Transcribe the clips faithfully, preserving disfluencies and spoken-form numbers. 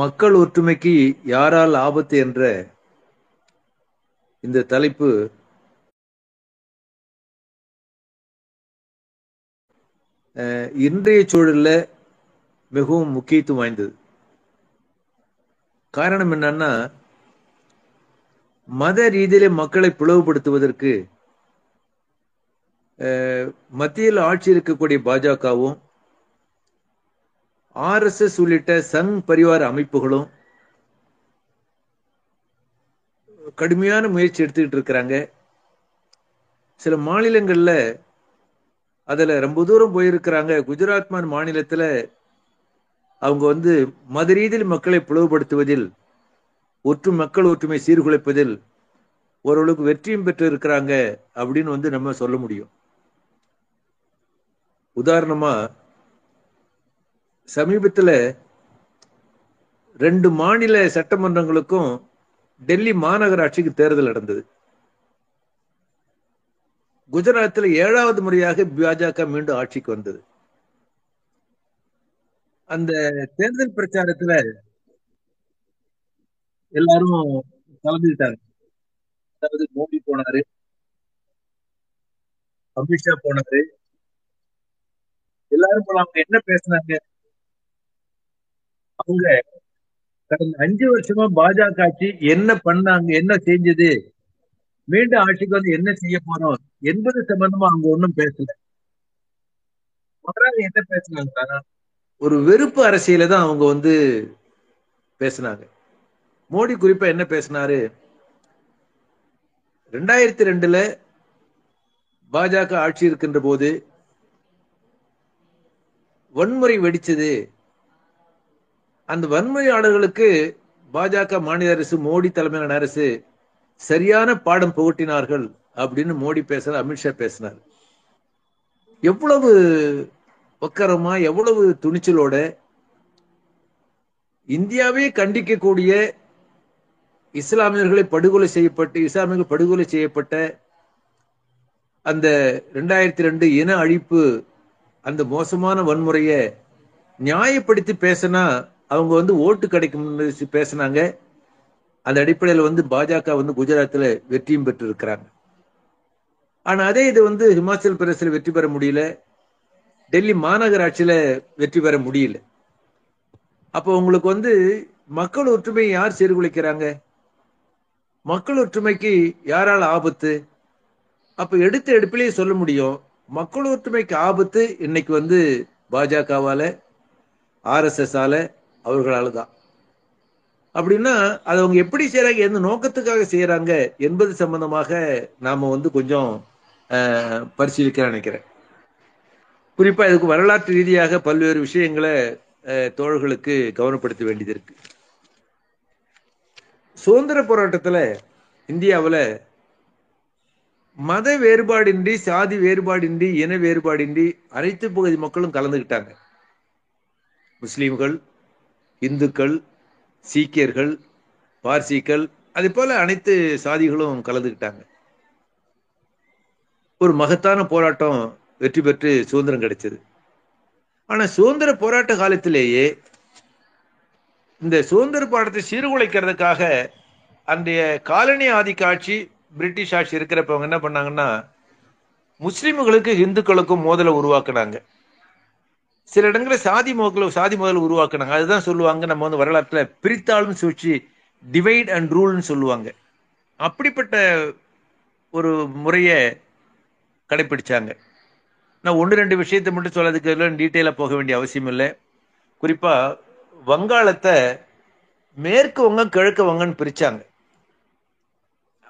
மக்கள் ஒற்றுமைக்கு யாரால் ஆபத்து என்ற இந்த தலைப்பு இன்றைய சூழல்ல மிகவும் முக்கியத்துவம் வாய்ந்தது. காரணம் என்னன்னா, மத ரீதியிலே மக்களை பிளவுபடுத்துவதற்கு மத்தியில் ஆட்சி இருக்கக்கூடிய பாஜகவும் ஆர் எஸ் எஸ் உள்ளிட்ட சங் பரிவார அமைப்புகளும் கடுமையான முயற்சி எடுத்துக்கிட்டு இருக்கிறாங்க. சில மாநிலங்கள்ல அதுல ரொம்ப தூரம் போயிருக்கிறாங்க. குஜராத் மாநிலத்துல அவங்க வந்து மத ரீதியில் மக்களை பிளவுபடுத்துவதில், ஒற்று மக்கள் ஒற்றுமை சீர்குலைப்பதில் ஓரளவுக்கு வெற்றியும் பெற்று இருக்கிறாங்க அப்படின்னு வந்து நம்ம சொல்ல முடியும். உதாரணமா, சமீபத்துல ரெண்டு மாநில சட்டமன்றங்களுக்கும் டெல்லி மாநகராட்சிக்கு தேர்தல் நடந்தது. குஜராத்தில் ஏழாவது முறையாக பாஜக மீண்டும் ஆட்சிக்கு வந்தது. அந்த தேர்தல் பிரச்சாரத்துல எல்லாரும் கலந்துட்டாங்க. அதாவது மோடி போனாரு, அமித்ஷா போனாரு, எல்லாரும் போல. அவங்க என்ன பேசினாங்க? அவங்க கடந்த அஞ்சு வருஷமா பாஜக ஆட்சி என்ன பண்ணாங்க, என்ன செஞ்சது, மீண்டும் ஆட்சிக்கு வந்து என்ன செய்ய போறோம் என்பது சம்பந்தமா அவங்க ஒன்றும் பேசல. மாறாக என்ன பேசினாங்கன்னா, ஒரு வெறுப்பு அரசியல தான் அவங்க வந்து பேசினாங்க. மோடி குறிப்பா என்ன பேசினாரு? ரெண்டாயிரத்தி ரெண்டுல பாஜக ஆட்சி இருக்கின்ற போது வன்முறை வெடிச்சது. அந்த வன்முறையாளர்களுக்கு பாஜக மாநில அரசு, மோடி தலைமையிலான அரசு சரியான பாடம் புகட்டினார்கள் அப்படின்னு மோடி பேசுற, அமித்ஷா பேசினார். எவ்வளவு வக்கரமா, எவ்வளவு துணிச்சலோட, இந்தியாவே கண்டிக்கக்கூடிய இஸ்லாமியர்களை படுகொலை செய்யப்பட்டு இஸ்லாமியர்கள் படுகொலை செய்யப்பட்ட அந்த ரெண்டாயிரத்தி ரெண்டு இன அழிப்பு, அந்த மோசமான வன்முறையை நியாயப்படுத்தி பேசினா அவங்க வந்து ஓட்டு கிடைக்கும் பேசினாங்க. அந்த அடிப்படையில் வந்து பாஜக வந்து குஜராத்தில் வெற்றியும் பெற்று இருக்கிறாங்க. ஆனா அதே இது வந்து ஹிமாச்சல் பிரதேசில் வெற்றி பெற முடியல, டெல்லி மாநகராட்சியில வெற்றி பெற முடியல. அப்போ உங்களுக்கு வந்து மக்கள் ஒற்றுமையை யார் சீர்குலைக்கிறாங்க, மக்கள் ஒற்றுமைக்கு யாரால் ஆபத்து? அப்போ எடுத்த எடுப்பிலேயே சொல்ல முடியும், மக்கள் ஒற்றுமைக்கு ஆபத்து இன்னைக்கு வந்து பாஜகவால, ஆர் எஸ் எஸ் ஆல, அவர்களால தான். அப்படின்னா அது அவங்க எப்படி செய்யறாங்க, எந்த நோக்கத்துக்காக செய்யறாங்க என்பது சம்பந்தமாக நாம வந்து கொஞ்சம் பரிசீலிக்க நினைக்கிறேன். குறிப்பா இதுக்கு வரலாற்று ரீதியாக பல்வேறு விஷயங்களை தோழர்களுக்கு கவனப்படுத்த வேண்டியது இருக்கு. சுதந்திர போராட்டத்துல இந்தியாவில் மத வேறுபாடின்றி, சாதி வேறுபாடின்றி, இன வேறுபாடின்றி அனைத்து பகுதி மக்களும் கலந்துக்கிட்டாங்க. முஸ்லீம்கள், இந்துக்கள், சீக்கியர்கள், பார்சிகள், அதே போல அனைத்து சாதிகளும் கலந்துக்கிட்டாங்க. ஒரு மகத்தான போராட்டம் வெற்றி பெற்று சுதந்திரம் கிடைச்சது. ஆனா சுதந்திர போராட்ட காலத்திலேயே இந்த சுதந்திர போராட்டத்தை சீர்குலைக்கிறதுக்காக அன்றைய காலனி ஆதிக்க ஆட்சி, பிரிட்டிஷ் ஆட்சி இருக்கிறப்ப என்ன பண்ணாங்கன்னா, முஸ்லிம்களுக்கு இந்துக்களுக்கும் மோதலை உருவாக்குனாங்க. சில இடங்களில் சாதி மோதல் சாதி மோதல் உருவாக்குனாங்க. அதுதான் சொல்லுவாங்க, நம்ம வந்து வரலாற்றுல பிரித்தாளும் சூழ்ச்சி, டிவைட் அண்ட் ரூல்னு சொல்லுவாங்க. அப்படிப்பட்ட ஒரு முறையை கடைபிடிச்சாங்க. நான் ஒன்று ரெண்டு விஷயத்தை மட்டும் சொல்றதுக்கு டீட்டெயிலாக போக வேண்டிய அவசியம் இல்லை. குறிப்பா வங்காளத்தை மேற்கு வங்கம் கிழக்கு வங்கம்னு பிரிச்சாங்க.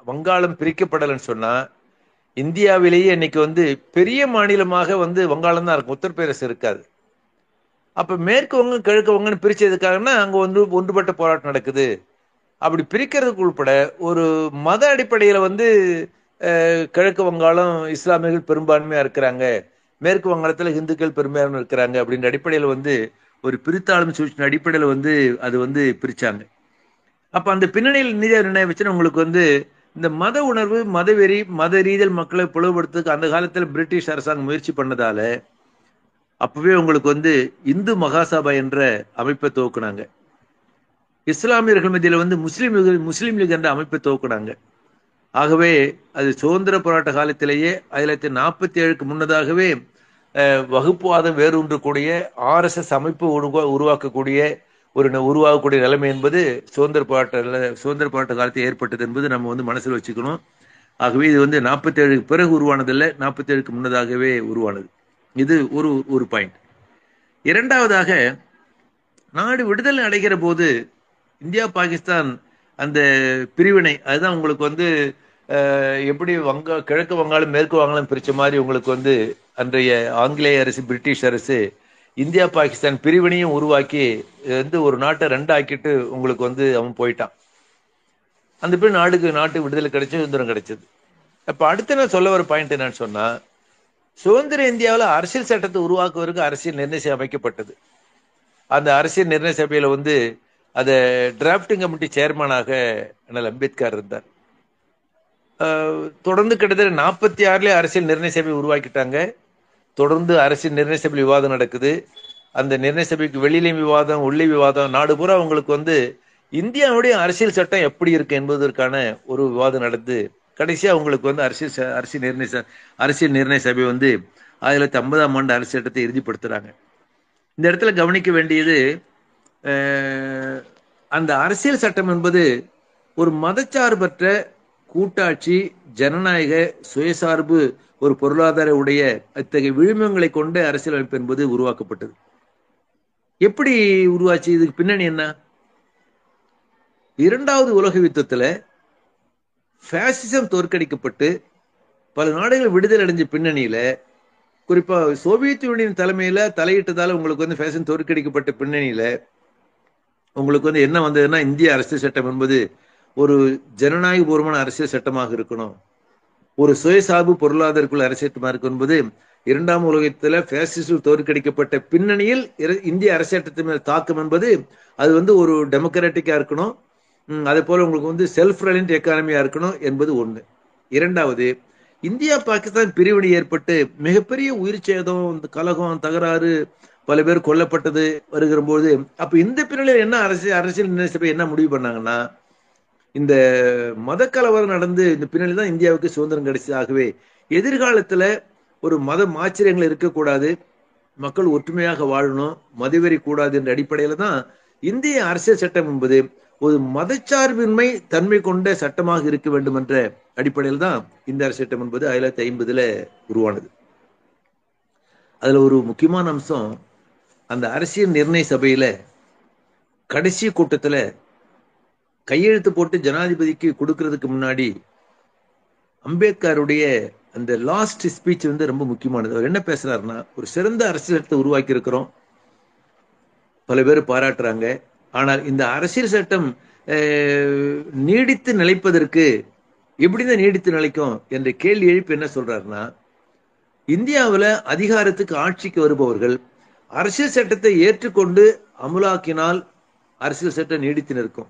வங்காளம் பிரிக்கப்படலைன்னு சொன்னா இந்தியாவிலேயே இன்னைக்கு வந்து பெரிய மாநிலமாக வந்து வங்காளம் தான் இருக்கும், உத்தரப்பிரதேசம் இருக்காது. அப்ப மேற்கு வங்கம் கிழக்கு வங்கம்னு பிரிச்சதுக்காகனா அங்க வந்து ஒன்றுபட்ட போராட்டம் நடக்குது. அப்படி பிரிக்கிறதுக்கு உட்பட ஒரு மத அடிப்படையில வந்து கிழக்கு வங்காளம் இஸ்லாமியர்கள் பெரும்பான்மையா இருக்கிறாங்க, மேற்கு வங்காளத்துல இந்துக்கள் பெரும்பான்மை இருக்கிறாங்க அப்படின்ற அடிப்படையில வந்து ஒரு பிரித்தாளும் சூழ்ச்சியின் அடிப்படையில வந்து அது வந்து பிரிச்சாங்க. அப்ப அந்த பின்னணியில் இந்தியா நினைவு வச்சுன்னா உங்களுக்கு வந்து இந்த மத உணர்வு, மதவெறி, மத ரீதியில் மக்களை பிளவுபடுத்துறதுக்கு அந்த காலத்தில் பிரிட்டிஷ் அரசாங்கம் முயற்சி பண்ணதால அப்பவே உங்களுக்கு வந்து இந்து மகாசபா என்ற அமைப்பை துவக்குனாங்க. இஸ்லாமியர்கள் மத்தியில் வந்து முஸ்லீம் முஸ்லீம் லீக் என்ற அமைப்பை துவக்கினாங்க. ஆகவே அது சுதந்திர போராட்ட காலத்திலேயே ஆயிரத்தி தொள்ளாயிரத்தி நாற்பத்தி ஏழுக்கு முன்னதாகவே வகுப்புவாதம் வேறொன்றக்கூடிய ஆர் எஸ் எஸ் அமைப்பு உருவா உருவாக்கக்கூடிய ஒரு உருவாகக்கூடிய நிலைமை என்பது சுதந்திர போராட்ட சுதந்திர போராட்ட காலத்தில் ஏற்பட்டது என்பது நம்ம வந்து மனசில் வச்சுக்கணும். ஆகவே இது வந்து நாற்பத்தி ஏழுக்கு பிறகு உருவானதில்லை, நாற்பத்தி ஏழுக்கு முன்னதாகவே உருவானது. இது ஒரு ஒரு பாயிண்ட். இரண்டாவதாக, நாடு விடுதலை அடைகிற போது இந்தியா பாகிஸ்தான் அந்த பிரிவினை, அதுதான் உங்களுக்கு வந்து எப்படி வங்கா கிழக்கு வங்காளம் மேற்கு வங்காளம் பிரித்த மாதிரி உங்களுக்கு வந்து அன்றைய ஆங்கிலேய அரசு பிரிட்டிஷ் அரசு இந்தியா பாகிஸ்தான் பிரிவினையும் உருவாக்கி வந்து ஒரு நாட்டை ரெண்டாக்கிட்டு உங்களுக்கு வந்து அவன் போயிட்டான். அந்த பிறகு நாடுக்கு நாட்டு விடுதலை கிடைச்சி சுதந்திரம் கிடைச்சது. அப்போ அடுத்து நான் சொல்ல ஒரு பாயிண்ட் என்னன்னு சொன்னால், சுதந்திர இந்தியாவில் அரசியல் சட்டத்தை உருவாக்குவதற்கு அரசியல் நிர்ணய சபை அமைக்கப்பட்டது. அந்த அரசியல் நிர்ணய சபையில் வந்து அதை டிராப்டிங் கமிட்டி சேர்மனாக அண்ணல் அம்பேத்கர் இருந்தார். தொடர்ந்து கிட்டத்தட்ட நாற்பத்தி ஆறுலேயே அரசியல் நிர்ணய சபை உருவாக்கிட்டாங்க. தொடர்ந்து அரசியல் நிர்ணய சபையில் விவாதம் நடக்குது. அந்த நிர்ணய சபைக்கு வெளியிலையும் விவாதம் உள்ளே விவாதம், நாடு பூரா அவங்களுக்கு வந்து இந்தியாவுடைய அரசியல் சட்டம் எப்படி இருக்கு என்பதற்கான ஒரு விவாதம் நடந்து கடைசியாக அவங்களுக்கு வந்து அரசியல் அரசியல் நிர்ணய அரசியல் நிர்ணய சபை வந்து ஆயிரத்தி தொள்ளாயிரத்தி ஐம்பதாம் ஆண்டு அரசியல் சட்டத்தை இறுதிப்படுத்துகிறாங்க. இந்த இடத்துல கவனிக்க வேண்டியது, அந்த அரசியல் சட்டம் என்பது ஒரு மதச்சார்பற்ற கூட்டாட்சி ஜனநாயக சுயசார்பு ஒரு பொருளாதார உடைய அத்தகைய விழுமியங்களை கொண்ட அரசியல் அமைப்பு என்பது உருவாக்கப்பட்டது. எப்படி உருவாச்சு? இதுக்கு பின்னணி என்ன? இரண்டாவது உலக யுத்தத்தில் ஃபேசிசம் தோற்கடிக்கப்பட்டு பல நாடுகள் விடுதலை அடைஞ்ச பின்னணியில, குறிப்பாக சோவியத் யூனியன் தலைமையில தலையிட்டதால் உங்களுக்கு வந்து ஃபேசிசம் தோற்கடிக்கப்பட்ட பின்னணியில உங்களுக்கு வந்து என்ன வந்ததுன்னா, இந்திய அரசியல் சட்டம் என்பது ஒரு ஜனநாயகபூர்வமான அரசியல் சட்டமாக இருக்கணும், ஒரு சுயசார்பு பொருளாதாரக்குள் அரசியல் சட்டமாக இருக்கும் என்பது இரண்டாம் உலகத்தில் ஃபேசிசம் தோற்கடிக்கப்பட்ட பின்னணியில் இந்திய அரசியல் சட்டத்தின் மேல் தாக்கம் என்பது அது வந்து ஒரு டெமோக்ராட்டிக்காக இருக்கணும், அதே போல உங்களுக்கு வந்து செல்ஃப் ரிலையன்ட் எக்கானமியாக இருக்கணும் என்பது ஒன்று. இரண்டாவது, இந்தியா பாகிஸ்தான் பிரிவினை ஏற்பட்டு மிகப்பெரிய உயிர் சேதம், கலகம், தகராறு, பல பேர் கொல்லப்பட்டது வருகிற போது, அப்போ இந்த பின்னணியில் என்ன அரசியல் அரசியல் நிர்ணய சபை என்ன முடிவு பண்ணாங்கன்னா, இந்த மத கலவரம் நடந்து இந்த பின்னணி தான் இந்தியாவுக்கு சுதந்திரம் கிடைச்சது. ஆகவே எதிர்காலத்தில் ஒரு மத மாச்சரியங்கள் இருக்கக்கூடாது, மக்கள் ஒற்றுமையாக வாழணும், மதவெறி கூடாது என்ற அடிப்படையில் தான் இந்திய அரசியல் சட்டம் என்பது ஒரு மதச்சார்பின்மை தன்மை கொண்ட சட்டமாக இருக்க வேண்டும் என்ற அடிப்படையில் தான் இந்த அரசியல் சட்டம் என்பது ஆயிரத்தி தொள்ளாயிரத்தி ஐம்பதுல உருவானது. அதில் ஒரு முக்கியமான அம்சம், அந்த அரசியல் நிர்ணய சபையில் கடைசி கூட்டத்தில் கையெழுத்து போட்டு ஜனாதிபதிக்கு கொடுக்கறதுக்கு முன்னாடி அம்பேத்கருடைய அந்த லாஸ்ட் ஸ்பீச் வந்து ரொம்ப முக்கியமானது. அவர் என்ன பேசுறாருன்னா, ஒரு சிறந்த அரசியல் சட்டத்தை உருவாக்கி இருக்கிறோம், பல பேர் பாராட்டுறாங்க, ஆனால் இந்த அரசியல் சட்டம் நீடித்து நிலைப்பதற்கு எப்படிதான் நீடித்து நிலைக்கும் என்ற கேள்வி எழுப்பி என்ன சொல்றாருன்னா, இந்தியாவில் அதிகாரத்துக்கு ஆட்சிக்கு வருபவர்கள் அரசியல் சட்டத்தை ஏற்றுக்கொண்டு அமுலாக்கினால் அரசியல் சட்டம் நீடித்து நிற்கும்,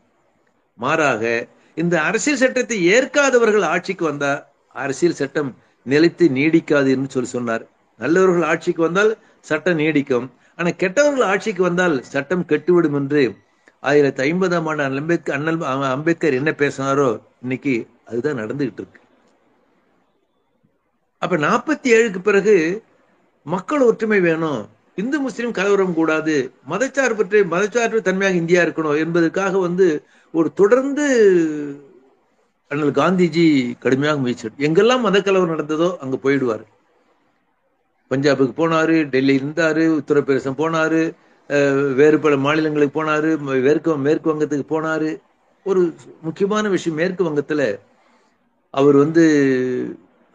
மாறாக இந்த அரசியல் சட்டத்தை ஏற்காதவர்கள் ஆட்சிக்கு வந்தா அரசியல் சட்டம் நிலைத்து நீடிக்காது என்று சொல்லி சொன்னார். நல்லவர்கள் ஆட்சிக்கு வந்தால் சட்டம் நீடிக்கும், ஆனா கெட்டவர்கள் ஆட்சிக்கு வந்தால் சட்டம் கெட்டுவிடும் என்று ஆயிரத்தி ஐம்பதாம் ஆண்டு அம்பேத்கர் அண்ணல் அம்பேத்கர் என்ன பேசினாரோ இன்னைக்கு அதுதான் நடந்துகிட்டு இருக்கு. அப்ப நாற்பத்தி ஏழுக்கு பிறகு மக்கள் ஒற்றுமை வேணும், இந்து முஸ்லீம் கலவரம் கூடாது, மதச்சார்பற்ற மதச்சார்பு தன்மையாக இந்தியா இருக்கணும் என்பதற்காக வந்து ஒரு தொடர்ந்து அண்ணல் காந்திஜி கடுமையாக முயற்சி. எங்கெல்லாம் மத கலவரம் நடந்ததோ அங்க போயிடுவார். பஞ்சாபுக்கு போனாரு, டெல்லி இருந்தாரு, உத்தரப்பிரதேசம் போனாரு, வேறு பல மாநிலங்களுக்கு போனாரு, மேற்கு மேற்கு வங்கத்துக்கு போனாரு. ஒரு முக்கியமான விஷயம், மேற்கு வங்கத்துல அவர் வந்து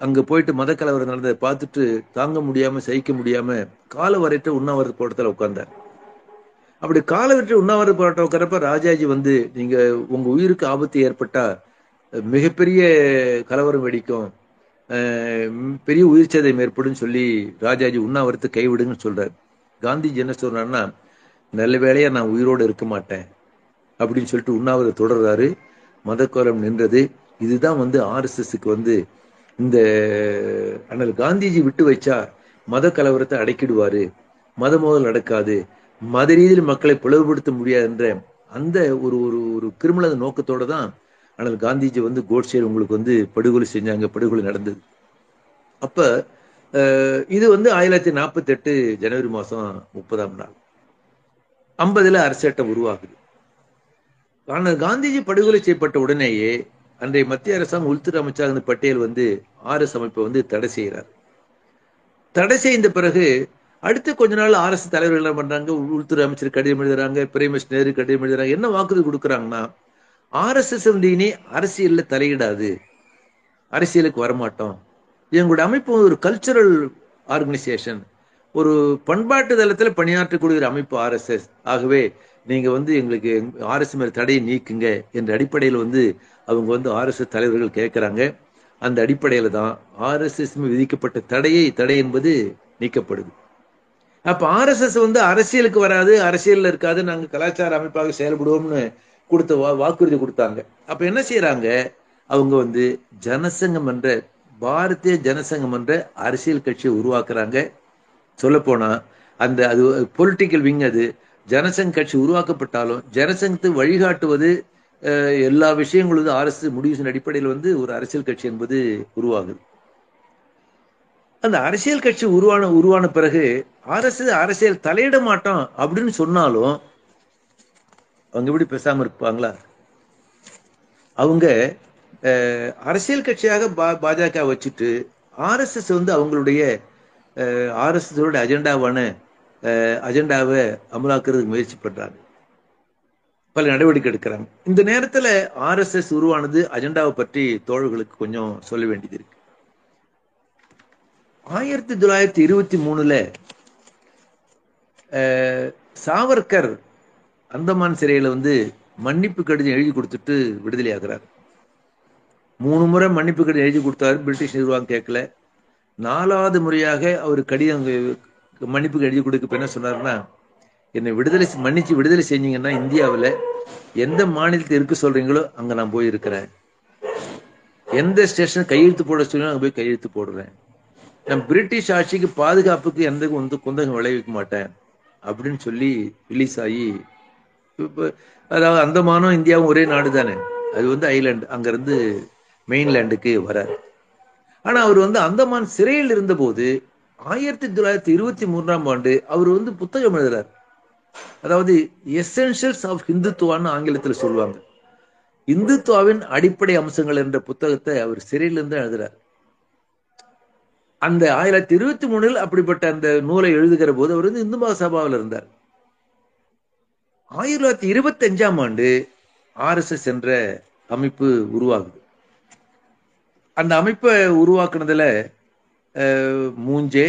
அங்க போயிட்டு மத கலவரம் நடந்ததை பார்த்துட்டு தாங்க முடியாம சகிக்க முடியாம காலவரையற்ற உண்ணாவிரத போராட்டத்துல உட்கார்ந்தார். அப்படி காலவரையற்ற உண்ணாவிரத போராட்டம் உட்கார்றப்ப ராஜாஜி வந்து, நீங்க உங்க உயிருக்கு ஆபத்து ஏற்பட்டா மிகப்பெரிய கலவரம் வெடிக்கும், பெரிய உயிர் சேதம் ஏற்படும் சொல்லி ராஜாஜி உண்ணாவிரத்தை கைவிடுங்கன்னு சொல்றாரு. காந்திஜி என்ன சொல்றாருன்னா, நல்ல வேளையா நான் உயிரோடு இருக்க மாட்டேன் அப்படின்னு சொல்லிட்டு உண்ணாவிரத தொடர்றாரு. மத கோலம் நின்றது. இதுதான் வந்து ஆர்எஸ்எஸ்க்கு வந்து இந்த அண்ணல் காந்திஜி விட்டு வச்சா மத கலவரத்தை அடக்கிடுவாரு, மத மோதல் நடக்காது, மத ரீதியில் மக்களை பிளவுபடுத்த முடியாது என்ற அந்த ஒரு ஒரு கிரிமினல் நோக்கத்தோட தான் ஆனால் காந்திஜி வந்து கோட்ஸே உங்களுக்கு வந்து படுகொலை செஞ்சாங்க, படுகொலை நடந்தது. அப்ப இது வந்து ஆயிரத்தி தொள்ளாயிரத்தி நாற்பத்தி எட்டு ஜனவரி மாசம் முப்பதாம் நாள் ஐம்பதுல அரசேட்டம் உருவாகுது. ஆனால் காந்திஜி படுகொலை செய்யப்பட்ட உடனேயே அன்றைய மத்திய அரசாங்கம் உள்துறை அமைச்சர் பட்டேல் வந்து ஆர் எஸ் அமைப்பை வந்து தடை செய்கிறார். தடை செய்த பிறகு அடுத்து கொஞ்ச நாள் ஆர் எஸ் தலைவர்கள் என்ன பண்றாங்க, உள்துறை அமைச்சர் கடிதம் எழுதுறாங்க, பிரேமேஷ் நேரு கடிதம் எழுதுறாங்க. என்ன வாக்குறுதி கொடுக்குறாங்கன்னா, ஆர் எஸ் எஸ் வந்து இனி அரசியல்ல தலையிடாது, அரசியலுக்கு வரமாட்டோம், எங்களுடைய அமைப்பு ஒரு கல்ச்சுரல் ஆர்கனைசேஷன், ஒரு பண்பாட்டு தளத்துல பணியாற்றக்கூடிய ஒரு அமைப்பு ஆர் எஸ் எஸ், ஆகவே நீங்க வந்து எங்களுக்கு ஆர் எஸ் மேல தடையை நீக்குங்க என்ற அடிப்படையில் வந்து அவங்க வந்து ஆர் எஸ் எஸ் தலைவர்கள் கேட்கிறாங்க. அந்த அடிப்படையில தான் ஆர் எஸ் எஸ் விதிக்கப்பட்ட தடையை தடை என்பது நீக்கப்படுது. அப்ப ஆர் எஸ் எஸ் வந்து அரசியலுக்கு வராது, அரசியல்ல இருக்காது, நாங்க கலாச்சார அமைப்பாக செயல்படுவோம்னு கொடுத்த வா வாக்குறுதி கொடுத்தாங்க. அப்ப என்ன செய்யறாங்க, அவங்க வந்து ஜனசங்கம் என்ற பாரதிய ஜனசங்கம் என்ற அரசியல் கட்சியை உருவாக்குறாங்க. சொல்ல போனா அந்த அது பொலிட்டிக்கல் விங், அது ஜனசங்க கட்சி உருவாக்கப்பட்டாலும் ஜனசங்கத்தை வழிகாட்டுவது எல்லா விஷயங்களும் அரசு முடிவின் அடிப்படையில் வந்து ஒரு அரசியல் கட்சி என்பது உருவாகுது. அந்த அரசியல் கட்சி உருவான உருவான பிறகு அரசு அரசியல் தலையிட மாட்டோம் அப்படின்னு சொன்னாலும் அவங்க எப்படி பேசாம இருப்பாங்களா? அவங்க அரசியல் கட்சியாக பா பாஜக வச்சுட்டு ஆர் எஸ் எஸ் வந்து அவங்களுடைய ஆர் எஸ் எஸ் அஜெண்டாவான அஜெண்டாவை அமலாக்குறதுக்கு முயற்சி பண்றாங்க, பல நடவடிக்கை எடுக்கிறாங்க. இந்த நேரத்துல ஆர் எஸ் எஸ் உருவானது அஜெண்டாவை பற்றி தோழர்களுக்கு கொஞ்சம் சொல்ல வேண்டியது இருக்கு. ஆயிரத்தி தொள்ளாயிரத்தி இருபத்தி மூணுல சாவர்கர் அந்தமான் சிறையில வந்து மன்னிப்பு கடிதம் எழுதி கொடுத்துட்டு விடுதலையாகிறார். மூணு முறை மன்னிப்பு கடிதம் எழுதி கொடுத்தாரு, பிரிட்டிஷ் நிர்வாகம் கேட்கல. நாலாவது முறையாக அவர் கடிதம் மன்னிப்பு எழுதி கொடுக்க என்ன சொன்னார்னா, என்னை விடுதலை மன்னிச்சு விடுதலை செஞ்சீங்கன்னா இந்தியாவில் எந்த மாநிலத்தில் இருக்க சொல்றீங்களோ அங்க நான் போய் இருக்கிறேன், எந்த ஸ்டேஷன் கையெழுத்து போட சொல்லி அங்கே போய் கையெழுத்து போடுறேன், நான் பிரிட்டிஷ் ஆட்சிக்கு பாதுகாப்புக்கு எந்த வந்து குந்தகம் விளைவிக்க மாட்டேன் அப்படின்னு சொல்லி ரிலீஸ் ஆகி, இப்போ அதாவது அந்தமானும் இந்தியாவும் ஒரே நாடு தானே, அது வந்து ஐலாண்டு, அங்கேருந்து மெயின்லேண்டுக்கு வராரு. ஆனால் அவர் வந்து அந்தமான் சிறையில் இருந்தபோது ஆயிரத்தி தொள்ளாயிரத்தி இருபத்தி மூன்றாம் ஆண்டு அவர் வந்து புத்தகம் எழுதுறார். அதாவது எசென்ஷியல்ஸ் ஆஃப் ஹிந்துத்துவான்னு ஆங்கிலத்தில் சொல்லுவாங்க, இந்துத்துவாவின் அடிப்படை அம்சங்கள் என்ற புத்தகத்தை அவர் சிறையிலிருந்து எழுதுறார். அந்த ஆயிரத்தி தொள்ளாயிரத்தி இருபத்தி மூணில் அப்படிப்பட்ட அந்த நூலை எழுதுகிற போது அவர் வந்து இந்து மத சபாவில் இருந்தார். ஆயிரத்தி தொள்ளாயிரத்தி இருபத்தி அஞ்சாம் ஆண்டு ஆர் எஸ் எஸ் என்ற அமைப்பு உருவாகுது. அந்த அமைப்பை உருவாக்குனதுல மூஞ்சே,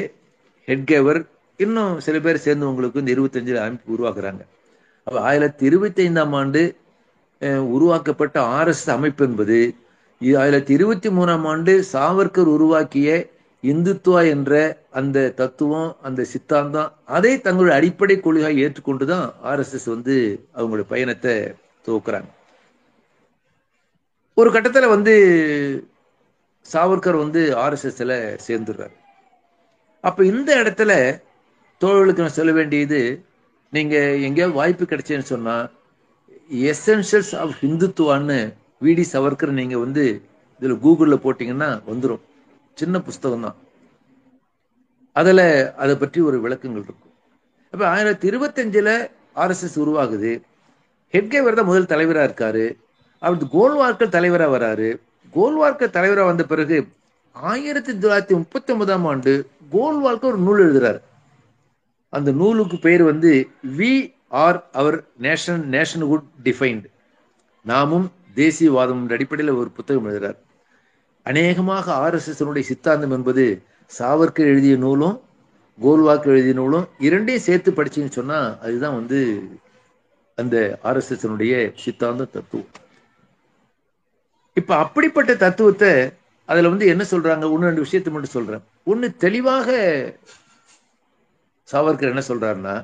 ஹெட்கேவர், இன்னும் சில பேர் சேர்ந்து உங்களுக்கு இந்த இருபத்தி அஞ்சுல அமைப்பு உருவாக்குறாங்க. அப்ப ஆயிரத்தி இருபத்தி ஐந்தாம் ஆண்டு உருவாக்கப்பட்ட ஆர் எஸ் எஸ் அமைப்பு என்பது ஆயிரத்தி இருபத்தி மூணாம் ஆண்டு சாவர்கர் உருவாக்கிய இந்துத்துவா என்ற அந்த தத்துவம், அந்த சித்தாந்தம், அதை தங்களுடைய அடிப்படை கொள்கையாக ஏற்றுக்கொண்டுதான் ஆர் எஸ் எஸ் வந்து அவங்களுடைய பயணத்தை துவக்குறாங்க. ஒரு கட்டத்துல வந்து சாவர்கர் வந்து ஆர் எஸ் எஸ்ல சேர்ந்துடுறாரு. அப்ப இந்த இடத்துல தோழர்களுக்கு நான் சொல்ல வேண்டியது, நீங்க எங்கேயாவது வாய்ப்பு கிடைச்சேன்னு சொன்னா எசென்ஷியல்ஸ் ஆஃப் ஹிந்துத்துவான்னு வி டி சாவர்கர் நீங்க வந்து இதுல கூகுள்ல போட்டீங்கன்னா வந்துடும். சின்ன புஸ்தகம் தான், அதுல அதை பற்றி ஒரு விளக்கங்கள் இருக்கும். அப்ப ஆயிரத்தி இருபத்தி அஞ்சுல ஆர் எஸ் எஸ் உருவாகுது. ஹெட்கேவர் தான் முதல் தலைவராக இருக்காரு. அவருக்கு கோல்வார்க்கர் தலைவராக வராரு. கோல்வார்க்கர் தலைவராக வந்த பிறகு ஆயிரத்தி தொள்ளாயிரத்தி முப்பத்தி ஒன்பதாம் ஆண்டு கோல்வார்க்கர் ஒரு நூல் எழுதுறாரு. அந்த நூலுக்கு பெயர் வந்து we are our nation nationhood defined, நாமும் தேசியவாதம் என்ற அடிப்படையில் ஒரு புத்தகம் எழுதுறாரு. அநேகமாக ஆர் எஸ் எஸ் சித்தாந்தம் என்பது சாவர்கர் எழுதிய நூலும் கோல்வார்க்கர் எழுதிய நூலும் இரண்டையும் சேர்த்து படிச்சிங்கன்னு சொன்னா அதுதான் வந்து அந்த ஆர் எஸ் எஸ் சித்தாந்த தத்துவம். இப்ப அப்படிப்பட்ட தத்துவத்தை அதுல வந்து என்ன சொல்றாங்க, ஒன்னு ரெண்டு விஷயத்தை மட்டும் சொல்றேன். ஒன்னு, தெளிவாக சாவர்கர் என்ன சொல்றாருன்னா,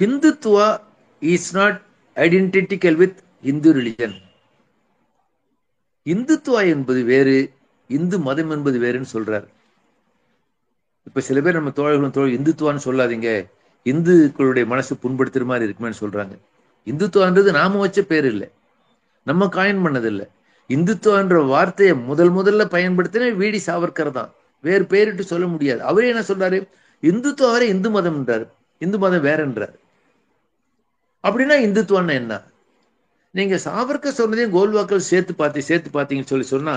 Hindutva is not identical with Hindu religion, Hindutva என்பது வேறு, இந்து மதம் என்பது வேறுன்னு சொல்றாரு. இப்ப சில பேர் நம்ம தோழர்களும் தோழ இந்துத்துவான்னு சொல்லாதீங்க, இந்துக்களுடைய மனசு புண்படுத்துற மாதிரி இருக்குமேன்னு சொல்றாங்க. இந்துத்துவான்றது நாம வச்ச பேர் இல்லை, நம்ம காயின் பண்ணதில்லை. இந்துத்துவன்ற வார்த்தையை முதல் முதல்ல பயன்படுத்தின வீடி சாவர்கர் தான், வேறு பேரிட்டு சொல்ல முடியாது. அவரே என்ன சொல்றாரு, இந்துத்துவ அவரே இந்து மதம் என்றார், இந்து மதம் வேறன்றார். அப்படின்னா இந்துத்துவம்னா என்ன? நீங்க சாவர்கர் சொன்னதையும் கோல்வாக்கள் சேர்த்து பார்த்து சேர்த்து பார்த்தீங்கன்னு சொல்லி சொன்னா,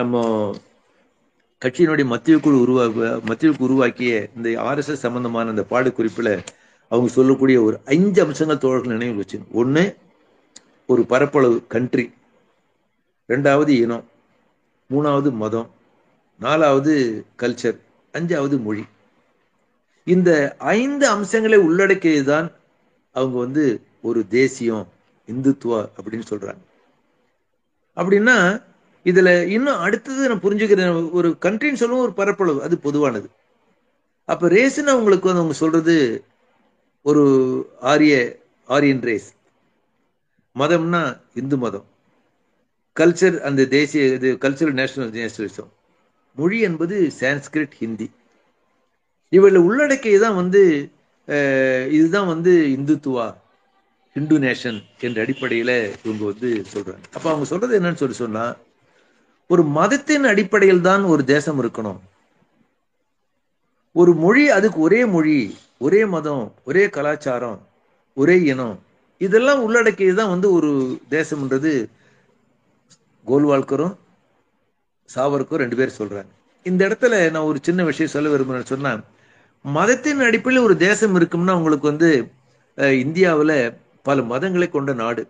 நம்ம கட்சியினுடைய மத்திய குழு உருவா மத்திய குழு உருவாக்கிய இந்த ஆர்எஸ்எஸ் சம்பந்தமான அந்த பாடக்குறிப்பில் அவங்க சொல்லக்கூடிய ஒரு ஐந்து அம்சங்கள் தோழர்கள் நினைவில் வச்சு, ஒன்று ஒரு பரப்பளவு கண்ட்ரி, ரெண்டாவது இனம், மூணாவது மதம், நாலாவது கல்ச்சர், அஞ்சாவது மொழி. இந்த ஐந்து அம்சங்களை உள்ளடக்கியதுதான் அவங்க வந்து ஒரு தேசியம் இந்துத்துவா அப்படின்னு சொல்றாங்க. அப்படின்னா இதுல இன்னும் அடுத்தது நான் புரிஞ்சுக்கிறேன், ஒரு கண்ட்ரின்னு சொல்லுவோம், ஒரு பரப்பளவு, அது பொதுவானது. அப்ப ரேஸ்ன்னு அவங்களுக்கு வந்து அவங்க சொல்றது ஒரு ஆரிய ஆரியன் ரேஸ், மதம்னா இந்து மதம், கல்ச்சர் அந்த தேசிய இது கல்ச்சரல் நேஷனல் நேஷனலிசம், மொழி என்பது சான்ஸ்கிரிட் ஹிந்தி. இவளை உள்ளடக்கியதான் வந்து இதுதான் வந்து இந்துத்துவா ஹிந்து நேஷன் என்ற அடிப்படையில இவங்க வந்து சொல்றாங்க. அப்ப அவங்க சொல்றது என்னன்னு சொல்லி சொன்னா, ஒரு மதத்தின் அடிப்படையில் தான் ஒரு தேசம் இருக்கணும், ஒரு மொழி அதுக்கு ஒரே மொழி, ஒரே மதம், ஒரே கலாச்சாரம், ஒரே இனம், இதெல்லாம் உள்ளடக்கியதுதான் வந்து ஒரு தேசம்ன்றது கோல்வால்கரும் சாவர்கரும் ரெண்டு பேரும் சொல்றாங்க. இந்த இடத்துல நான் ஒரு சின்ன விஷயம் சொல்ல விரும்புறேன்னு சொன்னா, மதத்தின் அடிப்படையில் ஒரு தேசம் இருக்கும்னா உங்களுக்கு வந்து இந்தியாவில் பல மதங்களை கொண்ட நாடு,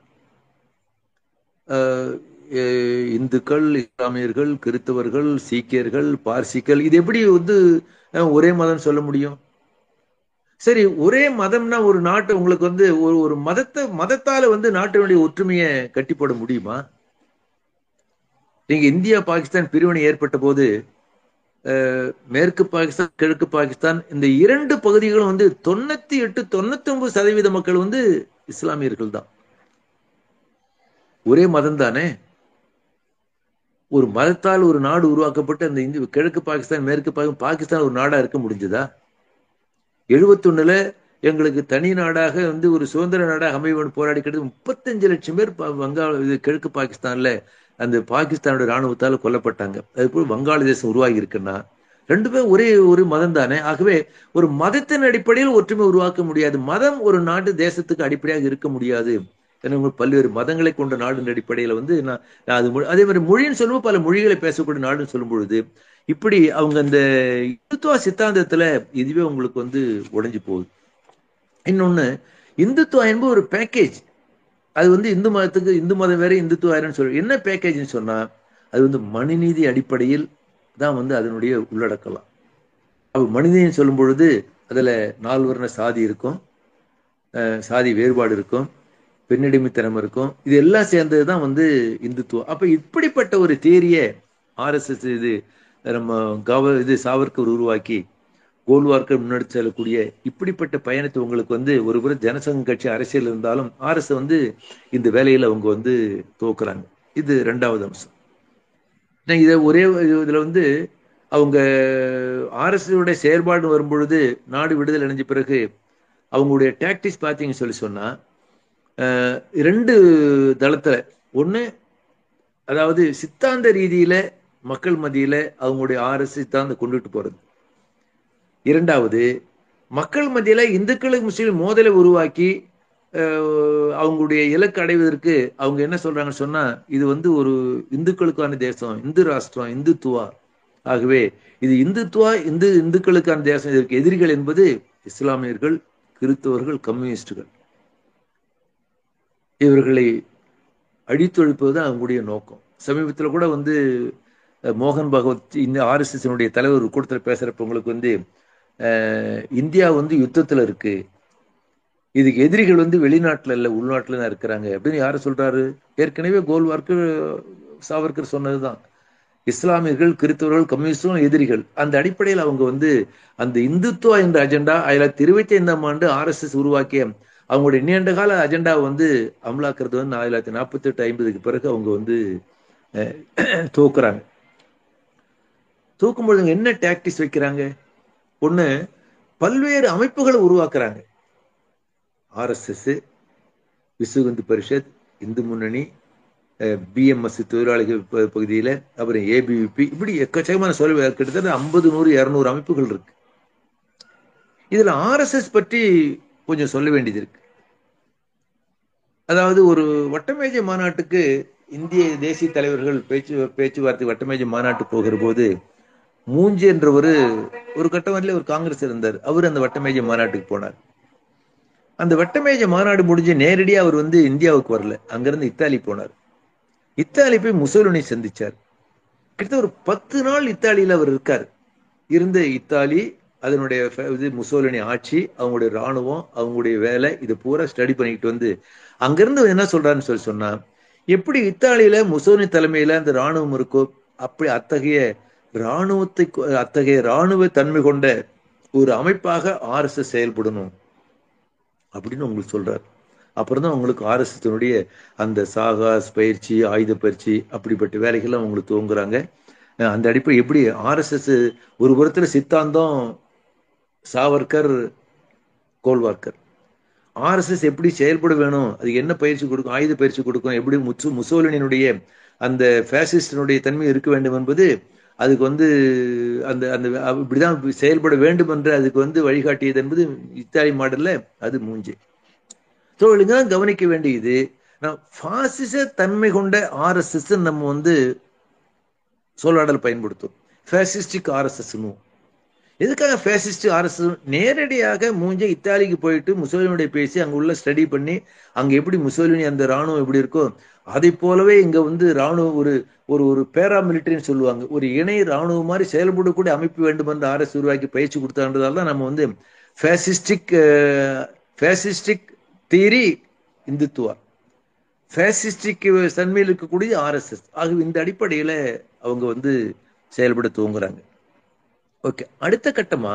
இந்துக்கள், இஸ்லாமியர்கள், கிறித்தவர்கள், சீக்கியர்கள், பார்சிகள், இது எப்படி வந்து ஒரே மதம் சொல்ல முடியும்? சரி, ஒரே மதம்னா ஒரு நாட்டை உங்களுக்கு வந்து ஒரு ஒரு மதத்தை மதத்தால வந்து நாட்டினுடைய ஒற்றுமையை கட்டிப்போட முடியுமா? நீங்க இந்தியா பாகிஸ்தான் பிரிவினை ஏற்பட்ட போது மேற்கு பாகிஸ்தான் கிழக்கு பாகிஸ்தான் இந்த இரண்டு பகுதிகளும் வந்து தொண்ணூத்தி எட்டு தொண்ணூத்தி ஒன்பது சதவீத மக்கள் வந்து இஸ்லாமியர்கள் தான். ஒரே மதம் தானே. ஒரு மதத்தால் ஒரு நாடு உருவாக்கப்பட்டு அந்த இந்திய கிழக்கு பாகிஸ்தான் மேற்கு பாகிஸ்தான் பாகிஸ்தான் ஒரு நாடா இருக்க முடிஞ்சதா? எழுபத்தொன்னுல எங்களுக்கு தனி நாடாக வந்து ஒரு சுதந்திர நாடாக அமைவன் போராடி கிட்டது முப்பத்தஞ்சு லட்சம் பேர் வங்காள இது கிழக்கு பாகிஸ்தான்ல அந்த பாகிஸ்தானோட இராணுவத்தால் கொல்லப்பட்டாங்க. அதுபோல் வங்காளதேசம் உருவாகி இருக்குன்னா ரெண்டு பேரும் ஒரே ஒரு மதம் தானே. ஆகவே ஒரு மதத்தின் அடிப்படையில் ஒற்றுமை உருவாக்க முடியாது, மதம் ஒரு நாட்டு தேசத்துக்கு அடிப்படையாக இருக்க முடியாது. ஏன்னா பல்வேறு மதங்களை கொண்ட நாடுன்ற அடிப்படையில் வந்து நான் அது அதே மாதிரி மொழின்னு சொல்லும்போது பல மொழிகளை பேசக்கூடிய நாடுன்னு சொல்லும் பொழுது இப்படி அவங்க அந்த இந்துத்துவ சித்தாந்தத்துல இதுவே உங்களுக்கு வந்து உடைஞ்சு போகுது. இன்னொன்னு, இந்துத்துவம் என்பது ஒரு பேக்கேஜ், அது வந்து இந்து மதத்துக்கு இந்து மதம் வேற இந்துத்துவ ஆயிரம்னு சொல்ற என்ன பேக்கேஜ்ன்னு சொன்னா, அது வந்து மனுநீதி அடிப்படையில் தான் வந்து அதனுடைய உள்ளடக்கலாம். அப்ப மனுநீதினு சொல்லும் பொழுது அதுல நால்வர்ண சாதி இருக்கும், சாதி வேறுபாடு இருக்கும், பெண்ணடிமைத்தனம் இருக்கும், இது எல்லாம் சேர்ந்ததுதான் வந்து இந்துத்துவம். அப்ப இப்படிப்பட்ட ஒரு தியரியை ஆர்எஸ்எஸ் இது நம்ம கவ இது சாவர்கர் உருவாக்கி கோல்வார்கர் முன்னெடுத்து செல்லக்கூடிய இப்படிப்பட்ட பயணத்தை உங்களுக்கு வந்து ஒருபுற ஜனசங்க கட்சி அரசியல் இருந்தாலும் ஆர்எஸ் வந்து இந்த வேலையில அவங்க வந்து தோக்குறாங்க. இது ரெண்டாவது அம்சம். இதை ஒரே இதுல வந்து அவங்க ஆர்எஸ்டைய செயல்பாடு வரும்பொழுது நாடு விடுதலை அடைஞ்ச பிறகு அவங்களுடைய டாக்டிக்ஸ் பார்த்தீங்கன்னு சொல்லி சொன்னா, ரெண்டு தளத்துல ஒன்று, அதாவது சித்தாந்த ரீதியில மக்கள் மத்தியில அவங்களுடைய ஆர்எஸ் சித்தாந்த கொண்டுட்டு போறது, இரண்டாவது மக்கள் மத்தியில இந்துக்களுக்கு முஸ்லீம் மோதலை உருவாக்கி அவங்களுடைய இலக்கு அடைவதற்கு அவங்க என்ன சொல்றாங்கன்னு சொன்னா, இது வந்து ஒரு இந்துக்களுக்கான தேசம், இந்து ராஷ்டிரம், இந்துத்துவா. ஆகவே இது இந்துத்துவா, இந்து இந்துக்களுக்கான தேசம், இதற்கு எதிரிகள் என்பது இஸ்லாமியர்கள், கிறித்தவர்கள், கம்யூனிஸ்டுகள். இவர்களை அழித்தொழிப்பதுதான் அவங்களுடைய நோக்கம். சமீபத்தில் கூட வந்து மோகன் பாகவத் இந்த ஆர்எஸ்எஸ்னுடைய தலைவர் கூட்டத்தில் பேசுறப்ப உங்களுக்கு வந்து இந்தியா வந்து யுத்தத்தில் இருக்கு, இதுக்கு எதிரிகள் வந்து வெளிநாட்டில் இல்லை உள்நாட்டில் தான் இருக்கிறாங்க அப்படின்னு யாரும் சொல்றாரு? ஏற்கனவே கோல்வார்கர் சாவர்கர் சொன்னதுதான், இஸ்லாமியர்கள், கிறித்தவர்கள், கம்யூனிஸ்டும் எதிரிகள். அந்த அடிப்படையில் அவங்க வந்து அந்த இந்துத்துவா என்ற அஜெண்டா ஆயிரத்தி இருபத்தி ஐந்தாம் ஆண்டு ஆர்எஸ்எஸ் உருவாக்கிய அவங்களுடைய நீண்ட கால அஜெண்டாவை வந்து அமலாக்குறது வந்து ஆயிரத்தி தொள்ளாயிரத்தி நாற்பத்தி எட்டு ஐம்பதுக்கு பிறகு அவங்க வந்து தூக்குறாங்க. தூக்கும்பொழுது என்ன டாக்டிக்ஸ் வைக்கிறாங்க? ஒன்று, பல்வேறு அமைப்புகளை உருவாக்குறாங்க. ஆர்எஸ்எஸ், விசுவந்து பரிஷத், இந்து முன்னணி, பிஎம்எஸ் தொழிலாளிகள் பகுதியில், அப்புறம் ஏபிவிபி, இப்படி எக்கச்சக்கமான சொல் கிட்டத்தட்ட ஐம்பது நூறு இரநூறு அமைப்புகள் இருக்கு. இதில் ஆர்எஸ்எஸ் பற்றி கொஞ்சம் சொல்ல வேண்டியது இருக்கு. அதாவது ஒரு வட்டமேஜை மாநாட்டுக்கு இந்திய தேசிய தலைவர்கள் பேச்சு பேச்சுவார்த்தை வட்டமேஜை மாநாட்டு போகிற போது மூஞ்சி என்ற ஒரு ஒரு கட்டவரில் ஒரு காங்கிரஸ் இருந்தார். அவர் அந்த வட்டமேஜை மாநாட்டுக்கு போனார். அந்த வட்டமேஜை மாநாடு முடிஞ்சு நேரடியாக அவர் வந்து இந்தியாவுக்கு வரல, அங்கிருந்து இத்தாலி போனார். இத்தாலி போய் முசோலினி சந்திச்சார். கிட்டத்தட்ட ஒரு பத்து நாள் இத்தாலியில் அவர் இருக்கார். இருந்த இத்தாலி அதனுடைய இது முசோலினி ஆட்சி, அவங்களுடைய இராணுவம், அவங்களுடைய வேலை, இதை பூரா ஸ்டடி பண்ணிக்கிட்டு வந்து அங்கிருந்து என்ன சொல்றாருன்னு சொல்லி சொன்னா, எப்படி இத்தாலியில முசோலினி தலைமையில அந்த இராணுவம் இருக்கோ அப்படி அத்தகைய இராணுவத்தை அத்தகைய இராணுவ தன்மை கொண்ட ஒரு அமைப்பாக ஆர்எஸ்எஸ் செயல்படணும் அப்படின்னு உங்களுக்கு சொல்றாரு. அப்புறம் தான் உங்களுக்கு ஆர்எஸ்எஸ்னுடைய அந்த சாகாஸ் பயிற்சி, ஆயுத பயிற்சி, அப்படிப்பட்ட வேலைகள்லாம் உங்களுக்கு தூங்குறாங்க. அந்த அடிப்படை எப்படி ஆர்எஸ்எஸ் ஒரு புறத்துல சித்தாந்தம் சாவர்கர் கோல்வார்கர், ஆர்எஸ்எஸ் எப்படி செயல்பட வேணும், அது என்ன பயிற்சி கொடுக்கும், ஆயுத பயிற்சி கொடுக்கும், எப்படி முசு முசோலினுடைய அந்த ஃபேசிஸ்டினுடைய தன்மை இருக்க வேண்டும் என்பது அதுக்கு வந்து அந்த அந்த இப்படிதான் செயல்பட வேண்டும் என்று அதுக்கு வந்து வழிகாட்டியது என்பது இத்தாலி மாடல்ல அது மூஞ்சி தோழுங்க கவனிக்க வேண்டியது. பாசிச தன்மை கொண்ட ஆர்எஸ்எஸ் நம்ம வந்து சொல்லாடல் பயன்படுத்தும் ஃபேசிஸ்டிக் ஆர்எஸ்எஸ். எதுக்காக ஃபேசிஸ்ட் ஆர்எஸ்எஸ்? நேரடியாக மூஞ்ச இத்தாலிக்கு போயிட்டு முசோலினியோட பேசி அங்கே உள்ள ஸ்டடி பண்ணி அங்கே எப்படி முசோலினி அந்த இராணுவம் எப்படி இருக்கோ அதை போலவே இங்கே வந்து இராணுவ ஒரு ஒரு ஒரு பேராமிலிட்டரின்னு சொல்லுவாங்க, ஒரு இணை இராணுவ மாதிரி செயல்படக்கூடிய அமைப்பு வேண்டும் என்று ஆர்எஸ் உருவாக்கி பயிற்சி கொடுத்தான்றதால தான் நம்ம வந்து fascistic fascistic theory Hindutva fascistic தன்மையில் இருக்கக்கூடிய ஆர்எஸ்எஸ். ஆகவே இந்த அடிப்படையில் அவங்க வந்து செயல்பட துவங்குறாங்க. ஓகே, அடுத்த கட்டமா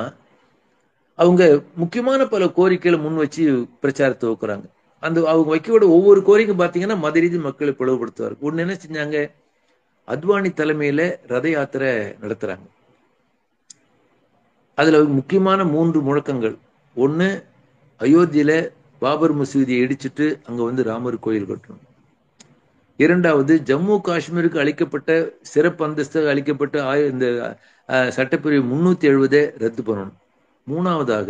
அவங்க முக்கியமான பல கோரிக்கைகளை முன் வச்சு பிரச்சாரத்தை வைக்கிறாங்க. அந்த அவங்க வைக்கோட ஒவ்வொரு கோரிக்கை பார்த்தீங்கன்னா மத ரீதி மக்களை பிளவுபடுத்துவார். ஒன்று என்ன செஞ்சாங்க, அத்வானி தலைமையில ரத யாத்திரை நடத்துறாங்க. அதுல முக்கியமான மூன்று முழக்கங்கள். ஒன்று, அயோத்தியில பாபர் மசூதியை இடிச்சுட்டு அங்க வந்து ராமர் கோயில் கட்டணும். இரண்டாவது, ஜம்மு காஷ்மீருக்கு அளிக்கப்பட்ட சிறப்பு அந்தஸ்தாக அளிக்கப்பட்ட இந்த சட்டப்பிரிவு முன்னூத்தி எழுபதை ரத்து பண்ணணும். மூணாவதாக,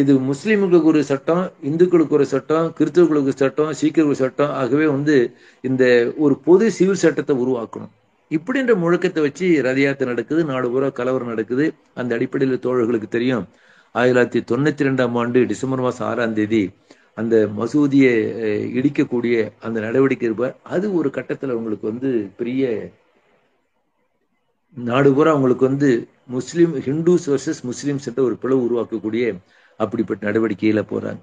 இது முஸ்லீம்களுக்கு ஒரு சட்டம், இந்துக்களுக்கு ஒரு சட்டம், கிறிஸ்தவர்களுக்கு சட்டம், சீக்கியர்களுக்கு சட்டம், ஆகவே வந்து இந்த ஒரு பொது சிவில் சட்டத்தை உருவாக்கணும். இப்படின்ற முழக்கத்தை வச்சு ரத யாத்திரை நடக்குது, நாடு பூரா கலவரம் நடக்குது. அந்த அடிப்படையில் தோழர்களுக்கு தெரியும், ஆயிரத்தி தொள்ளாயிரத்தி தொண்ணூத்தி ரெண்டாம் ஆண்டு டிசம்பர் மாசம் ஆறாம் தேதி அந்த மசூதியை இடிக்கக்கூடிய அந்த நடவடிக்கை இருப்பார். அது ஒரு கட்டத்தில் அவங்களுக்கு வந்து பெரிய நாடு பூரா அவங்களுக்கு வந்து முஸ்லீம் ஹிந்துஸ் வர்சஸ் முஸ்லீம்ஸ் என்ற ஒரு பிளவு உருவாக்கக்கூடிய அப்படிப்பட்ட நடவடிக்கையில போறாங்க.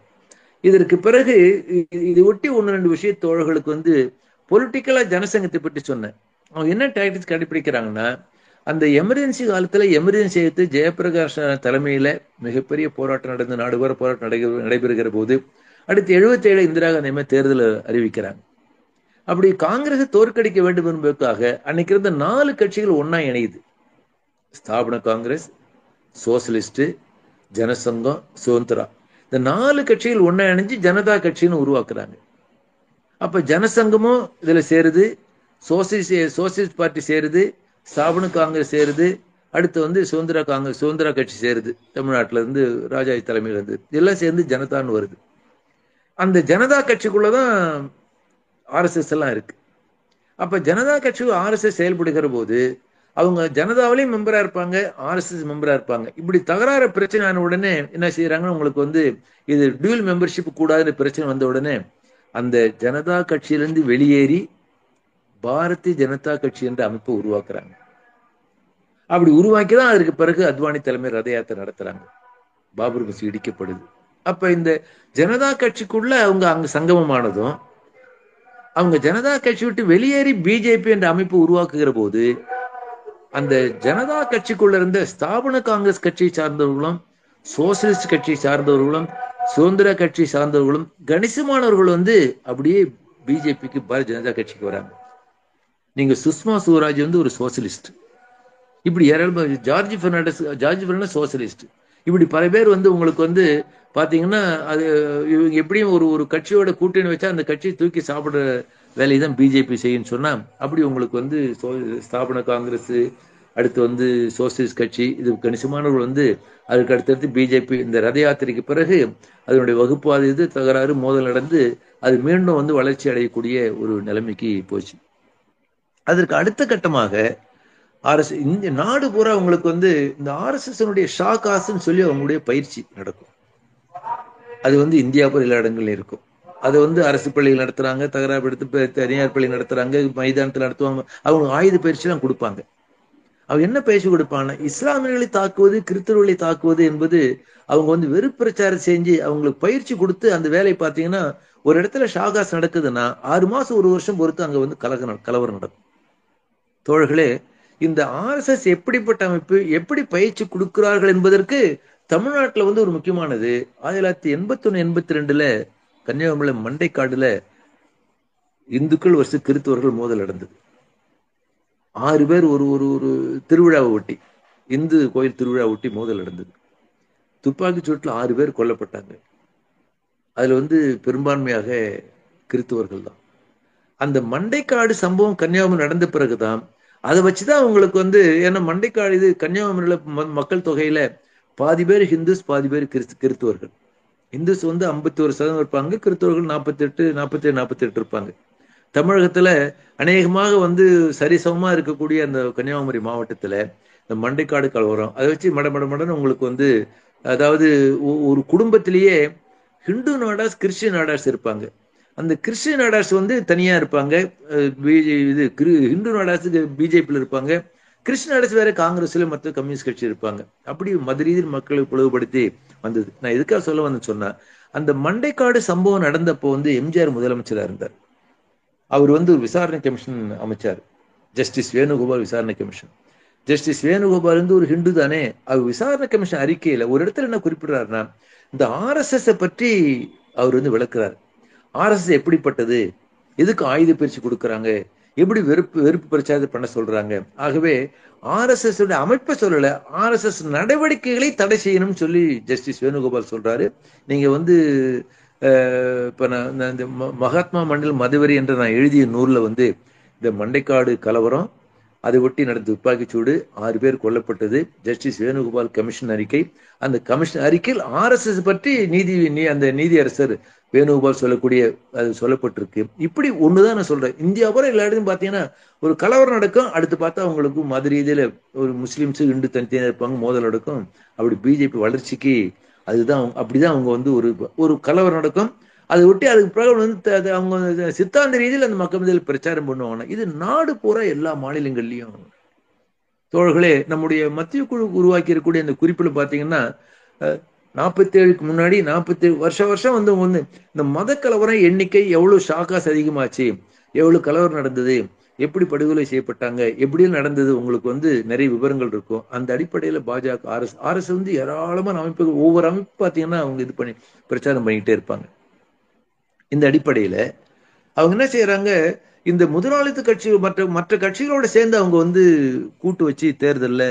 இதற்கு பிறகு இதை ஒட்டி ஒன்று ரெண்டு விஷய தோழர்களுக்கு வந்து பொலிட்டிக்கலா ஜனசங்கத்தை பற்றி சொன்னேன். அவங்க என்ன டாக்டிக்ஸ் கடைபிடிக்கிறாங்கன்னா, அந்த எமர்ஜென்சி காலத்துல எமர்ஜென்சி எடுத்து ஜெயபிரகாஷ் தலைமையில மிகப்பெரிய போராட்டம் நடந்த நாடு பூரா போராட்டம் நடை நடைபெறுகிற போது அடுத்து எழுபத்தி ஏழு இந்திரா காந்தி மாதிரி தேர்தல் அறிவிக்கிறாங்க. அப்படி காங்கிரஸை தோற்கடிக்க வேண்டும் என்பதற்காக அன்னைக்கு இருந்த நாலு கட்சிகள் ஒன்னா இணையுது. ஸ்தாபன காங்கிரஸ், சோசியலிஸ்ட், ஜனசங்கம், சுதந்திரா, இந்த நாலு கட்சிகள் ஒன்னா இணைஞ்சு ஜனதா கட்சின்னு உருவாக்குறாங்க. அப்ப ஜனசங்கமும் இதுல சேருது, சோசியலிஸ்ட் சோசியலிஸ்ட் பார்ட்டி சேருது, ஸ்தாபன காங்கிரஸ் சேருது, அடுத்து வந்து சுதந்திரா காங்கிரஸ் சுதந்திரா கட்சி சேருது, தமிழ்நாட்டில இருந்து ராஜாஜி தலைமையில இருந்து இதெல்லாம் சேர்ந்து ஜனதான்னு வருது. அந்த ஜனதா கட்சிக்குள்ளதான் ஆர்எஸ்எஸ் எல்லாம் இருக்கு. அப்ப ஜனதா கட்சி ஆர்எஸ்எஸ் செயல்படுகிற போது அவங்க ஜனதாவிலையும் மெம்பரா இருப்பாங்க, ஆர்எஸ்எஸ் மெம்பரா இருப்பாங்க. இப்படி தகராறு பிரச்சனை ஆன உடனே என்ன செய்யறாங்கன்னா, உங்களுக்கு வந்து இது டியூல் மெம்பர்ஷிப் கூடாதுன்னு பிரச்சனை வந்த உடனே அந்த ஜனதா கட்சியிலிருந்து வெளியேறி பாரதிய ஜனதா கட்சி என்ற அமைப்பை உருவாக்குறாங்க. அப்படி உருவாக்கிதான் அதற்கு பிறகு அத்வானி தலைமை ரத யாத்திரை நடத்துறாங்க, பாபர் மசூதி இடிக்கப்படுது. அப்ப இந்த ஜனதா கட்சிக்குள்ள அவங்க அங்க சங்கமமானதும் அவங்க ஜனதா கட்சி விட்டு வெளியேறி பிஜேபி என்ற அமைப்பு உருவாக்குகிற போது அந்த ஜனதா கட்சிக்குள்ள இருந்த ஸ்தாபன காங்கிரஸ் கட்சியை சார்ந்தவர்களும், சோசியலிஸ்ட் கட்சியை சார்ந்தவர்களும், சுதந்திர கட்சியை சார்ந்தவர்களும் கணிசமானவர்கள் வந்து அப்படியே பிஜேபிக்கு பாரதிய ஜனதா கட்சிக்கு வராங்க. நீங்க சுஷ்மா சுவராஜ் வந்து ஒரு சோசியலிஸ்ட், இப்படி யாராலும் ஜார்ஜ் பெர்னாண்டஸ் ஜார்ஜ் பெர்னாண்டஸ் சோசியலிஸ்ட், இப்படி பல பேர் வந்து உங்களுக்கு வந்து பார்த்தீங்கன்னா அது இவங்க எப்படியும் ஒரு ஒரு கட்சியோட கூட்டணி வச்சா அந்த கட்சியை தூக்கி சாப்பிட்ற வேலையை தான் பிஜேபி செய்யுன்னு சொன்னால் அப்படி உங்களுக்கு வந்து சோ ஸ்தாபன காங்கிரஸ், அடுத்து வந்து சோசியலிஸ்ட் கட்சி, இது கணிசமானவர்கள் வந்து அதுக்கு அடுத்தடுத்து பிஜேபி இந்த ரத யாத்திரைக்கு பிறகு அதனுடைய வகுப்பாத இது தகராறு மோதல் நடந்து அது மீண்டும் வந்து வளர்ச்சி அடையக்கூடிய ஒரு நிலைமைக்கு போச்சு. அதற்கு அடுத்த கட்டமாக ஆர்எஸ் இந்த நாடு பூரா அவங்களுக்கு வந்து இந்த ஆர்எஸ்எஸ்னுடைய ஷா காசுன்னு சொல்லி அவங்களுடைய பயிற்சி நடக்கும். அது வந்து இந்தியா பூரா எல்லா இடங்கள்லையும் இருக்கும். அது வந்து அரசு பள்ளிகள் நடத்துறாங்க, தகராறு எடுத்து தனியார் பள்ளிகள் நடத்துறாங்க, மைதானத்தில் நடத்துவாங்க. அவங்க ஆயுத பயிற்சி எல்லாம் கொடுப்பாங்க. அவன் என்ன பேசி கொடுப்பான்னா, இஸ்லாமியர்களை தாக்குவது, கிறிஸ்தவர்களை தாக்குவது என்பது அவங்க வந்து வெறுப்பிரச்சாரம் செஞ்சு அவங்களுக்கு பயிற்சி கொடுத்து அந்த வேலையை பார்த்தீங்கன்னா ஒரு இடத்துல ஷாகாஸ் நடக்குதுன்னா ஆறு மாசம் ஒரு வருஷம் பொறுத்து அங்கே வந்து கலக கலவரம் நடக்கும். தோழர்களே, இந்த ஆர்எஸ்எஸ் எப்படிப்பட்ட அமைப்பு, எப்படி பயிற்சி கொடுக்கிறார்கள் என்பதற்கு தமிழ்நாட்டில் வந்து ஒரு முக்கியமானது ஆயிரத்தி தொள்ளாயிரத்தி எண்பத்தி ஒன்று எண்பத்தி ரெண்டுல கன்னியாகுமரி மண்டைக்காடுல இந்துக்கள் வர்சஸ் கிறிஸ்தவர்கள் மோதல் நடந்தது. ஆறு பேர் ஒரு ஒரு ஒரு திருவிழாவை ஒட்டி, இந்து கோயில் திருவிழா ஒட்டி மோதல் நடந்தது. துப்பாக்கி சூட்டில் ஆறு பேர் கொல்லப்பட்டாங்க. அதில் வந்து பெரும்பான்மையாக கிறிஸ்தவர்கள் தான். அந்த மண்டைக்காடு சம்பவம் கன்னியாகுமரி நடந்த பிறகுதான் அதை வச்சுதான் அவங்களுக்கு வந்து, ஏன்னா மண்டைக்காடு இது கன்னியாகுமரியில் மக்கள் தொகையில பாதி பேர் ஹிந்துஸ், பாதி பேர் கிறிஸ்தவர்கள். இந்துஸ் வந்து ஐம்பத்தி ஒரு சதவீதம் இருப்பாங்க, கிறிஸ்தவர்கள் நாற்பத்தி எட்டு நாற்பத்தி ஏழு நாற்பத்தி எட்டு இருப்பாங்க. தமிழகத்துல அநேகமாக வந்து சரிசமமா இருக்கக்கூடிய அந்த கன்னியாகுமரி மாவட்டத்துல இந்த மண்டைக்காடு கலவரம் அதை வச்சு மட மட மடன்னு உங்களுக்கு வந்து, அதாவது ஒரு குடும்பத்திலேயே ஹிந்து நாடாஸ், கிறிஸ்டின் நாடாஸ் இருப்பாங்க. அந்த கிறிஸ்டின் நாடாஸ் வந்து தனியா இருப்பாங்க, இது ஹிந்து நாடாஸ் பிஜேபியில இருப்பாங்க, கிறிஸ்டின் நாடாஸ் வேற காங்கிரஸ்ல மற்ற கம்யூனிஸ்ட் கட்சி இருப்பாங்க. அப்படி மத ரீதியில் மக்களை பிளவுபடுத்தி வந்தது. நான் எதுக்காக சொல்ல வந்து சொன்னா, அந்த மண்டைக்காடு சம்பவம் நடந்தப்போ வந்து எம்ஜிஆர் முதலமைச்சரா இருந்தார். அவர் வந்து ஒரு விசாரணை கமிஷன் அமைச்சார். ஜஸ்டிஸ் வேணுகோபால் விசாரணை கமிஷன். ஜஸ்டிஸ் வேணுகோபால் வந்து ஒரு ஹிந்து தானே. அவர் விசாரணை கமிஷன் அறிக்கையில ஒரு இடத்துல என்ன குறிப்பிடுறாருன்னா, இந்த ஆர்எஸ்எஸ் பற்றி அவர் வந்து விளக்குறாரு. ஆர்எஸ்எஸ் எப்படிப்பட்டது, எதுக்கு ஆயுத பயிற்சி கொடுக்குறாங்க, எப்படி வெறுப்பு வெறுப்பு பிரச்சாரத்தை பண்ண சொல்றாங்க. ஆகவே ஆர்எஸ்எஸ் அமைப்பை சொல்லல, ஆர்எஸ்எஸ் நடவடிக்கைகளை தடை செய்யணும்னு சொல்லி ஜஸ்டிஸ் வேணுகோபால் சொல்றாரு. நீங்க வந்து இப்போ நான் இந்த மகாத்மா மண்டல் மதுவரி என்ற நான் எழுதிய நூலில் வந்து இந்த மண்டைக்காடு கலவரம் அதை ஒட்டி நடந்த துப்பாக்கிச்சூடு, ஆறு பேர் கொல்லப்பட்டது, ஜஸ்டிஸ் வேணுகோபால் கமிஷன் அறிக்கை, அந்த கமிஷன் அறிக்கையில் ஆர்எஸ்எஸ் பற்றி நீதி அந்த நீதியரசர் வேணுகோபால் சொல்லக்கூடிய அது சொல்லப்பட்டிருக்கு. இப்படி ஒன்று தான் நான் சொல்கிறேன். இந்தியா பூரா எல்லா இடத்தையும் பார்த்தீங்கன்னா ஒரு கலவரம் நடக்கும், அடுத்து பார்த்தா அவங்களுக்கு மத ரீதியில் ஒரு முஸ்லீம்ஸு இந்து தனித்தனியாக இருப்பாங்க, மோதல் நடக்கும். அப்படி பிஜேபி வளர்ச்சிக்கு அதுதான் அப்படிதான் அவங்க வந்து ஒரு ஒரு கலவரம் நடக்கும், அதை ஒட்டி அதுக்கு பிறகு வந்து அவங்க சித்தாந்த ரீதியில் அந்த மக்கள் மத்தியில் பிரச்சாரம் பண்ணுவாங்கன்னா இது நாடு பூரா எல்லா மாநிலங்கள்லையும். தோழர்களே, நம்முடைய மத்திய குழு உருவாக்கி இருக்கக்கூடிய அந்த குறிப்பில் பார்த்தீங்கன்னா நாற்பத்தி ஏழுக்கு முன்னாடி நாற்பத்தி ஏழு வருஷ வருஷம் வந்து அவங்க வந்து இந்த மத கலவரம் எண்ணிக்கை எவ்வளோ ஷாக்காஸ் அதிகமாச்சு, எவ்வளோ கலவரம் நடந்தது, எப்படி படுகொலை செய்யப்பட்டாங்க, எப்படியும் நடந்தது, உங்களுக்கு வந்து நிறைய விவரங்கள் இருக்கும். அந்த அடிப்படையில் பாஜக ஆர்எஸ் ஆர்எஸ் வந்து ஏராளமான அமைப்புகள், ஒவ்வொரு அமைப்பு பார்த்தீங்கன்னா அவங்க இது பண்ணி பிரச்சாரம் பண்ணிக்கிட்டே இருப்பாங்க. இந்த அடிப்படையில் அவங்க என்ன செய்யறாங்க, இந்த முதலாளித்து கட்சி மற்ற மற்ற கட்சிகளோட சேர்ந்து அவங்க வந்து கூட்டு வச்சு தேர்தலில்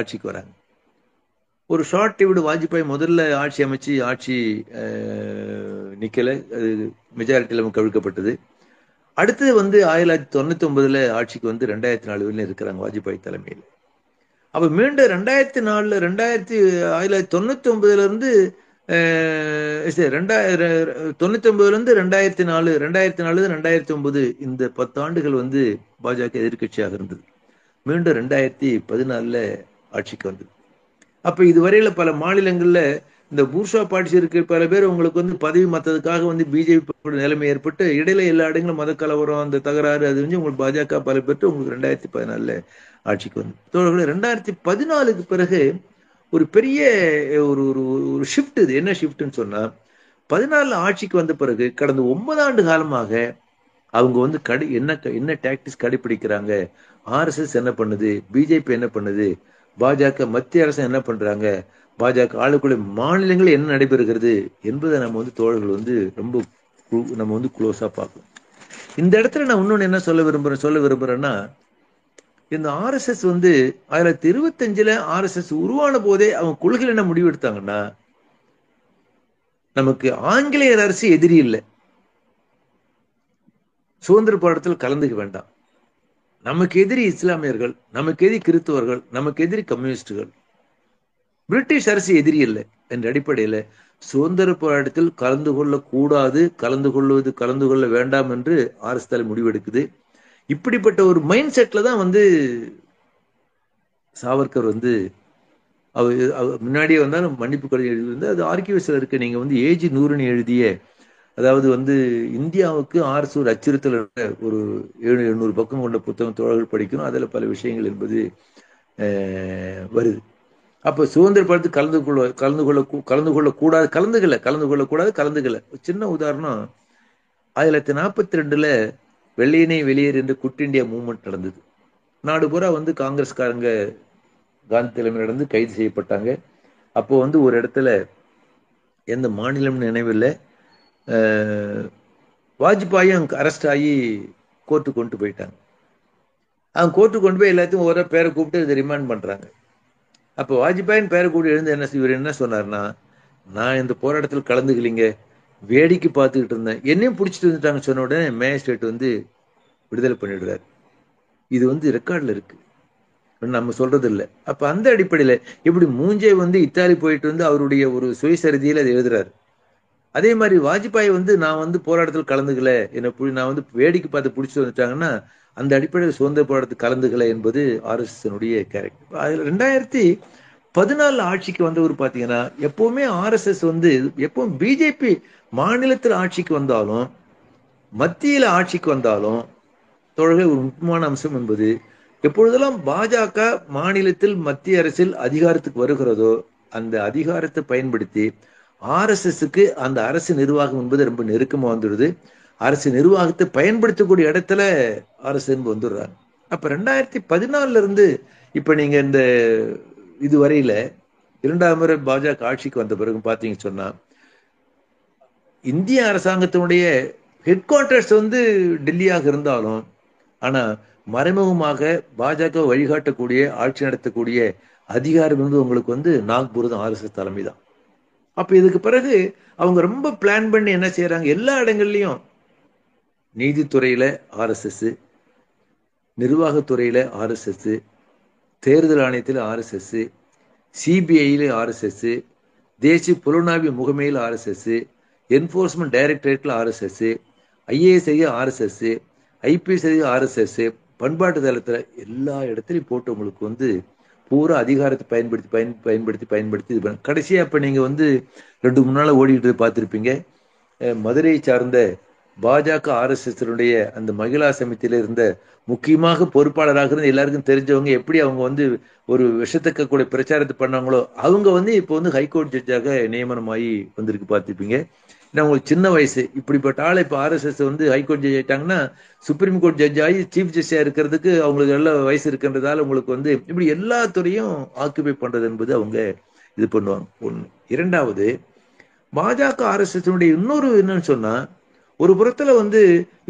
ஆட்சிக்கு வராங்க. ஒரு ஷார்ட் டிவிட் வாஜ்பாய் முதல்ல ஆட்சி அமைச்சு ஆட்சி நிக்கலை, அது மெஜாரிட்டியில் கவிழ்க்கப்பட்டது. அடுத்தது வந்து ஆயிரத்தி தொள்ளாயிரத்தி தொண்ணூத்தி ஒன்பதுல ஆட்சிக்கு வந்து ரெண்டாயிரத்தி நாலு வரையிலும் இருக்கிறாங்க வாஜ்பாய் தலைமையில். அப்ப மீண்டும் ரெண்டாயிரத்தி நாலுல ரெண்டாயிரத்தி ஆயிரத்தி தொள்ளாயிரத்தி தொண்ணூத்தி ஒன்பதுல இருந்து ரெண்டாயிரம் தொண்ணூத்தி ஒன்பதுல இருந்து ரெண்டாயிரத்தி நாலு ரெண்டாயிரத்தி நாலு ரெண்டாயிரத்தி ஒன்பது இந்த பத்தாண்டுகள் வந்து பாஜக எதிர்கட்சியாக இருந்தது. மீண்டும் ரெண்டாயிரத்தி பதினாலுல ஆட்சிக்கு வந்தது. அப்ப இதுவரையில பல மாநிலங்கள்ல இந்த பூர்ஷா பார்ட்டி இருக்க பல பேர் உங்களுக்கு வந்து பதவி மற்றதுக்காக வந்து பிஜேபி நிலைமை ஏற்பட்டு இடையில எல்லா இடங்களும் மத கலவரம், அந்த தகராறு, அது வந்து உங்களுக்கு பாஜக பல பெற்று உங்களுக்கு ரெண்டாயிரத்தி பதினாலுல ஆட்சிக்கு வந்து. தோழர்களே, ரெண்டாயிரத்தி பதினாலுக்கு பிறகு ஒரு பெரிய ஒரு ஒரு ஷிஃப்ட். இது என்ன ஷிஃப்ட்ன்னு சொன்னா, பதினாலுல ஆட்சிக்கு வந்த பிறகு கடந்த ஒன்பது ஆண்டு காலமாக அவங்க வந்து கடை என்ன என்ன டாக்டிக்ஸ் கடைபிடிக்கிறாங்க, ஆர்எஸ்எஸ் என்ன பண்ணுது, பிஜேபி என்ன பண்ணுது, பாஜக மத்திய அரசு என்ன பண்றாங்க, பாஜக ஆளுக்குள்ள மாநிலங்கள் என்ன நடைபெறுகிறது என்பதை நம்ம வந்து தோழர்கள் வந்து ரொம்ப நம்ம வந்து க்ளோஸா பார்க்கணும். இந்த இடத்துல நான் இன்னொன்னு என்ன சொல்ல விரும்புறேன் சொல்ல விரும்புறேன்னா, இந்த ஆர்எஸ்எஸ் வந்து ஆயிரத்தி தொள்ளாயிரத்தி இருபத்தி அஞ்சுல ஆர்எஸ்எஸ் உருவான போதே அவங்க கொள்கையில என்ன முடிவு எடுத்தாங்கன்னா, நமக்கு ஆங்கிலேயர் அரசு எதிரி இல்லை, சுதந்திர போராட்டத்தில் கலந்துக்க வேண்டாம், நமக்கு எதிரி இஸ்லாமியர்கள், நமக்கு எதிரி கிறிஸ்தவர்கள், நமக்கு எதிரி கம்யூனிஸ்டுகள், பிரிட்டிஷ் அரசு எதிரி இல்லை என்ற அடிப்படையில சுதந்திர போராட்டத்தில் கலந்து கொள்ள கூடாது, கலந்து கொள்வது கலந்து கொள்ள வேண்டாம் என்று ஆர்எஸ் தலை முடிவெடுக்குது. இப்படிப்பட்ட ஒரு மைண்ட் செட்ல தான் வந்து சாவர்கர் வந்து முன்னாடியே வந்தாலும் மன்னிப்பு கடிதம் எழுதியிருந்து அது ஆர்கியூஸ்ல இருக்கு. நீங்க வந்து ஏஜி நூறுன்னு எழுதிய, அதாவது வந்து இந்தியாவுக்கு ஆர்எஸ் ஒரு அச்சுறுத்தல் ஒரு ஏழு எழுநூறு பக்கம் கொண்ட புத்தகம் தோழர்கள் படிக்கணும், அதுல பல விஷயங்கள் என்பது வருது. அப்போ சுதந்திர போராட்டத்தில் கலந்து கொள்ள கலந்து கொள்ள கலந்து கொள்ளக்கூடாது கலந்துகல கலந்து கொள்ளக்கூடாது கலந்துகல. சின்ன உதாரணம், ஆயிரத்தி தொள்ளாயிரத்தி நாற்பத்தி ரெண்டுல வெள்ளையனே வெளியேறு என்று குட் இண்டியா மூவ்மெண்ட் நடந்தது. நாடு பூரா வந்து காங்கிரஸ்காரங்க காந்தி தலைமையில் நடந்து கைது செய்யப்பட்டாங்க. அப்போ வந்து ஒரு இடத்துல, எந்த மாநிலம்னு நினைவில், வாஜ்பாயும் அங்கே அரெஸ்ட் ஆகி கோர்ட்டு கொண்டு போயிட்டாங்க. அவங்க கோர்ட்டு கொண்டு போய் எல்லாத்தையும் ஒரு பேரை கூப்பிட்டு இதை ரிமாண்ட் பண்ணுறாங்க. அப்போ வாஜ்பாயின் பேரை கூப்பிட்டு எழுந்து என்ன இவர் என்ன சொன்னார்னா, நான் இந்த போராட்டத்தில் கலந்துக்கலிங்க, வேடிக்கை பார்த்துக்கிட்டு இருந்தேன், என்னையும் பிடிச்சிட்டு வந்துட்டாங்க சொன்ன உடனே மேஜிஸ்ட்ரேட் வந்து விடுதலை பண்ணிடுறாரு. இது வந்து ரெக்கார்டில் இருக்கு, நம்ம சொல்றது இல்லை. அப்போ அந்த அடிப்படையில் இப்படி மூஞ்சே வந்து இத்தாலி போயிட்டு வந்து அவருடைய ஒரு சுயசரிதியில் அதை எழுதுறாரு. அதே மாதிரி வாஜ்பாய் வந்து நான் வந்து போராட்டத்தில் கலந்துக்கல, என்னை நான் வந்து வேடிக்கை பார்த்து பிடிச்சிட்டு வந்துட்டாங்கன்னா அந்த அடிப்படையில் சுதந்திர போராட்டத்தில் கலந்துக்கல என்பது ஆர்எஸ்எஸ்னுடைய கேரக்டர். அதில் ரெண்டாயிரத்தி பதினாலு ஆட்சிக்கு வந்தவர் பார்த்தீங்கன்னா, எப்பவுமே ஆர்எஸ்எஸ் வந்து எப்பவும் பிஜேபி மாநிலத்தில் ஆட்சிக்கு வந்தாலும் மத்தியில் ஆட்சிக்கு வந்தாலும் தொடர்பு ஒரு முக்கியமான அம்சம் என்பது, எப்பொழுதெல்லாம் பாஜக மாநிலத்தில் மத்திய அரசில் அதிகாரத்துக்கு வருகிறதோ அந்த அதிகாரத்தை பயன்படுத்தி ஆர்எஸ்எஸ்க்கு அந்த அரசு நிர்வாகம் என்பது ரொம்ப நெருக்கமாக வந்துடுது. அரசு நிர்வாகத்தை பயன்படுத்தக்கூடிய இடத்துல அரசு என்பது வந்துடுறாங்க. அப்போ ரெண்டாயிரத்தி பதினாலுல இருந்து இப்போ நீங்க இந்த இதுவரையில இரண்டாம் முறை பாஜக ஆட்சிக்கு வந்த பிறகு பார்த்தீங்க சொன்னா, இந்திய அரசாங்கத்தினுடைய ஹெட் குவார்டர்ஸ் வந்து டெல்லியாக இருந்தாலும் ஆனா மறைமுகமாக பாஜக வழிகாட்டக்கூடிய ஆட்சி நடத்தக்கூடிய அதிகாரம் வந்து உங்களுக்கு வந்து நாக்பூர் தான், ஆர்எஸ்எஸ் தலைமை தான். அப்ப இதுக்கு பிறகு அவங்க ரொம்ப பிளான் பண்ணி என்ன செய்யறாங்க, எல்லா இடங்கள்லயும் நீதித்துறையில ஆர்எஸ்எஸ், நிர்வாகத்துறையில ஆர்எஸ்எஸ், தேர்தல் ஆணையத்தில் ஆர்எஸ்எஸ், சிபிஐல ஆர்எஸ்எஸ், தேசிய புலனாய்வு முகமையில் ஆர்எஸ்எஸ், என்ஃபோர்ஸ்மெண்ட் டைரக்டரேட்ல RSS, IAS RSS, IPS RSS, பண்பாட்டு தளத்துல எல்லா இடத்துலையும் போட்டு உங்களுக்கு வந்து பூரா அதிகாரத்தை பயன்படுத்தி பயன் பயன்படுத்தி பயன்படுத்தி இது பண்ண. கடைசியா இப்ப நீங்க வந்து ரெண்டு மூணு நாள் ஓடிக்கிட்டு பார்த்துருப்பீங்க, மதுரையை சார்ந்த பாஜக ஆர்எஸ்எஸ் அந்த மகிழா சமிதியில இருந்த முக்கியமாக பொறுப்பாளராக இருந்து எல்லாருக்கும் தெரிஞ்சவங்க எப்படி அவங்க வந்து ஒரு விஷத்துக்க கூட பிரச்சாரத்தை பண்ணாங்களோ, அவங்க வந்து இப்போ வந்து ஹைகோர்ட் ஜட்ஜாக நியமனமாகி வந்திருக்கு பார்த்துப்பீங்க. ஏன்னா உங்களுக்கு சின்ன வயசு, இப்படிப்பட்ட ஆள் இப்போ ஆர்எஸ்எஸ் வந்து ஹைகோர்ட் ஜட்ஜ் ஆயிட்டாங்கன்னா சுப்ரீம் கோர்ட் ஜட்ஜ் ஆகி சீஃப் ஜஸ்டிஸா இருக்கிறதுக்கு அவங்களுக்கு நல்ல வயசு இருக்கின்றதால உங்களுக்கு வந்து இப்படி எல்லா துறையும் ஆக்குபை பண்றது என்பது அவங்க இது பண்ணுவாங்க. ஒன்று. இரண்டாவது, பாஜக ஆர்எஸ்எஸ்னுடைய இன்னொரு என்னன்னு சொன்னா, ஒரு புறத்துல வந்து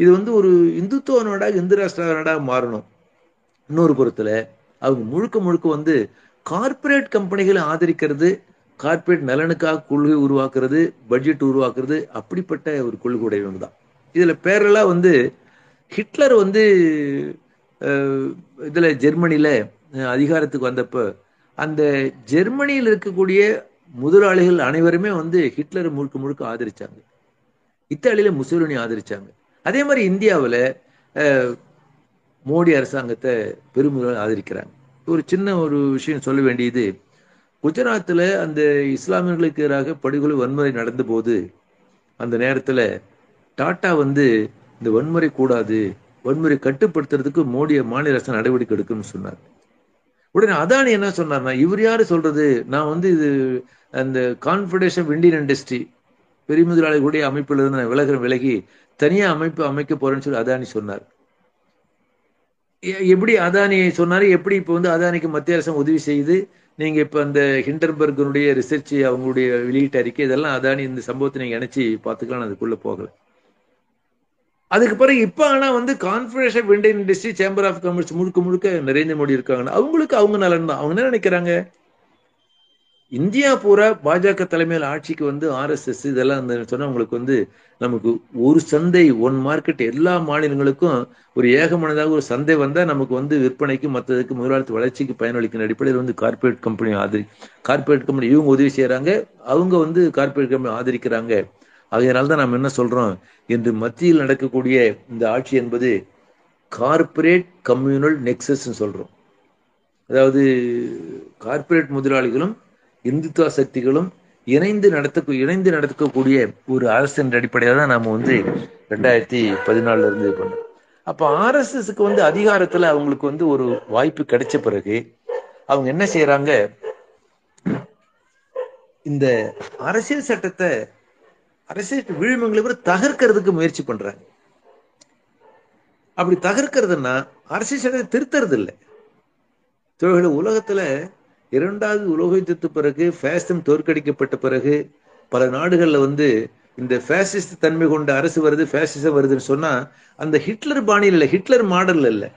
இது வந்து ஒரு இந்துத்துவ நாடாக இந்து ராஷ்டிர நாடாக மாறணும், இன்னொரு புறத்துல அவங்க முழுக்க முழுக்க வந்து கார்பரேட் கம்பெனிகளை ஆதரிக்கிறது, கார்பரேட் நலனுக்காக கொள்கை உருவாக்குறது, பட்ஜெட் உருவாக்குறது, அப்படிப்பட்ட ஒரு கொள்கை உடையவங்க தான். இதுல பேரெல்லாம் வந்து ஹிட்லர் வந்து இதுல ஜெர்மனியில அதிகாரத்துக்கு வந்தப்ப அந்த ஜெர்மனியில் இருக்கக்கூடிய முதலாளிகள் அனைவருமே வந்து ஹிட்லரை முழுக்க முழுக்க ஆதரிச்சாங்க. இத்தாலியில முசோலினி ஆதரிச்சாங்க. அதே மாதிரி இந்தியாவில் மோடி அரசாங்கத்தை பெரும்பாலும் ஆதரிக்கிறாங்க. ஒரு சின்ன ஒரு விஷயம் சொல்ல வேண்டியது, குஜராத்தில் அந்த இஸ்லாமியர்களுக்கு எதிராக படுகொலை வன்முறை நடந்த போது அந்த நேரத்தில் டாட்டா வந்து இந்த வன்முறை கூடாது, வன்முறை கட்டுப்படுத்துறதுக்கு மோடி மாநில அரசு நடவடிக்கை எடுக்கணும்னு சொன்னார். உடனே அதானி என்ன சொன்னார்னா, இவர் யாரு சொல்றது, நான் வந்து இது அந்த கான்ஃபெடரேஷன் ஆஃப் இந்தியன் இண்டஸ்ட்ரி பெரிய முதலாளிகளுடைய அமைப்பில் இருந்து நான் விலகிறேன், விலகி தனியா அமைப்பு அமைக்க போறேன்னு சொல்லி அதானி சொன்னார். எப்படி அதானி சொன்னாரு, எப்படி இப்போ வந்து அதானிக்கு மத்திய அரசு உதவி செய்து, நீங்க இப்ப அந்த ஹிண்டன்பர்கனுடைய ரிசர்ச் அவங்களுடைய வெளியிட்ட அறிக்கை இதெல்லாம் அதானி இந்த சம்பவத்தை நீங்க நினைச்சு பாத்துக்கலாம், அதுக்குள்ள போகல. அதுக்கு பிறகு இப்போ ஆனால் வந்து confederation of Indian industry chamber of commerce முழுக்க முழுக்க நரேந்திர மோடி இருக்காங்கன்னா அவங்களுக்கு அவங்க நலன் தான். அவங்க என்ன நினைக்கிறாங்க, இந்தியா பூரா பாஜக தலைமையில் ஆட்சிக்கு வந்து ஆர்எஸ்எஸ் இதெல்லாம் சொன்னா அவங்களுக்கு வந்து நமக்கு ஒரு சந்தை ஒன் மார்க்கெட் எல்லா மாநிலங்களுக்கும் ஒரு ஏகமானதாக ஒரு சந்தை வந்தா நமக்கு வந்து விற்பனைக்கு மற்றதுக்கு முதலாளித்து வளர்ச்சிக்கு பயனளிக்கிற அடிப்படையில் வந்து கார்பரேட் கம்பெனி ஆதரி கார்பரேட் கம்பெனி இவங்க உதவி செய்யறாங்க, அவங்க வந்து கார்பரேட் கம்பெனி ஆதரிக்கிறாங்க. அதனால்தான் நாம் என்ன சொல்றோம், இன்று மத்தியில் நடக்கக்கூடிய இந்த ஆட்சி என்பது கார்பரேட் கம்யூனல் நெக்ஸஸ் சொல்றோம். அதாவது கார்பரேட் முதலாளிகளும் இந்துத்துவ சக்திகளும் இணைந்து நடத்த இணைந்து நடத்தக்கூடிய ஒரு அரசு என்ற அடிப்படையில தான் நாம வந்து ரெண்டாயிரத்தி பதினாலுல இருந்து பண்றோம். அப்ப ஆர்எஸ்எஸ்க்கு வந்து அதிகாரத்துல அவங்களுக்கு வந்து ஒரு வாய்ப்பு கிடைச்ச பிறகு அவங்க என்ன செய்யறாங்க, இந்த அரசியல் சட்டத்தை அரசியல் விழுமியங்களை தகர்க்கிறதுக்கு முயற்சி பண்றாங்க. அப்படி தகர்க்கிறதுன்னா அரசியல் சட்டத்தை திருத்தறது இல்லை. உலகத்துல இரண்டாவது உலக யுத்தத்து பிறகு ஃபேசிசம் தோற்கடிக்கப்பட்ட பிறகு பல நாடுகள்ல வந்து இந்த ஃபேசிஸ்ட் தன்மை கொண்ட அரசு வருது, ஃபேசிசம் வருதுன்னு சொன்னா அந்த ஹிட்லர் பாணியில் இல்லை, ஹிட்லர் மாடல் இல்லை,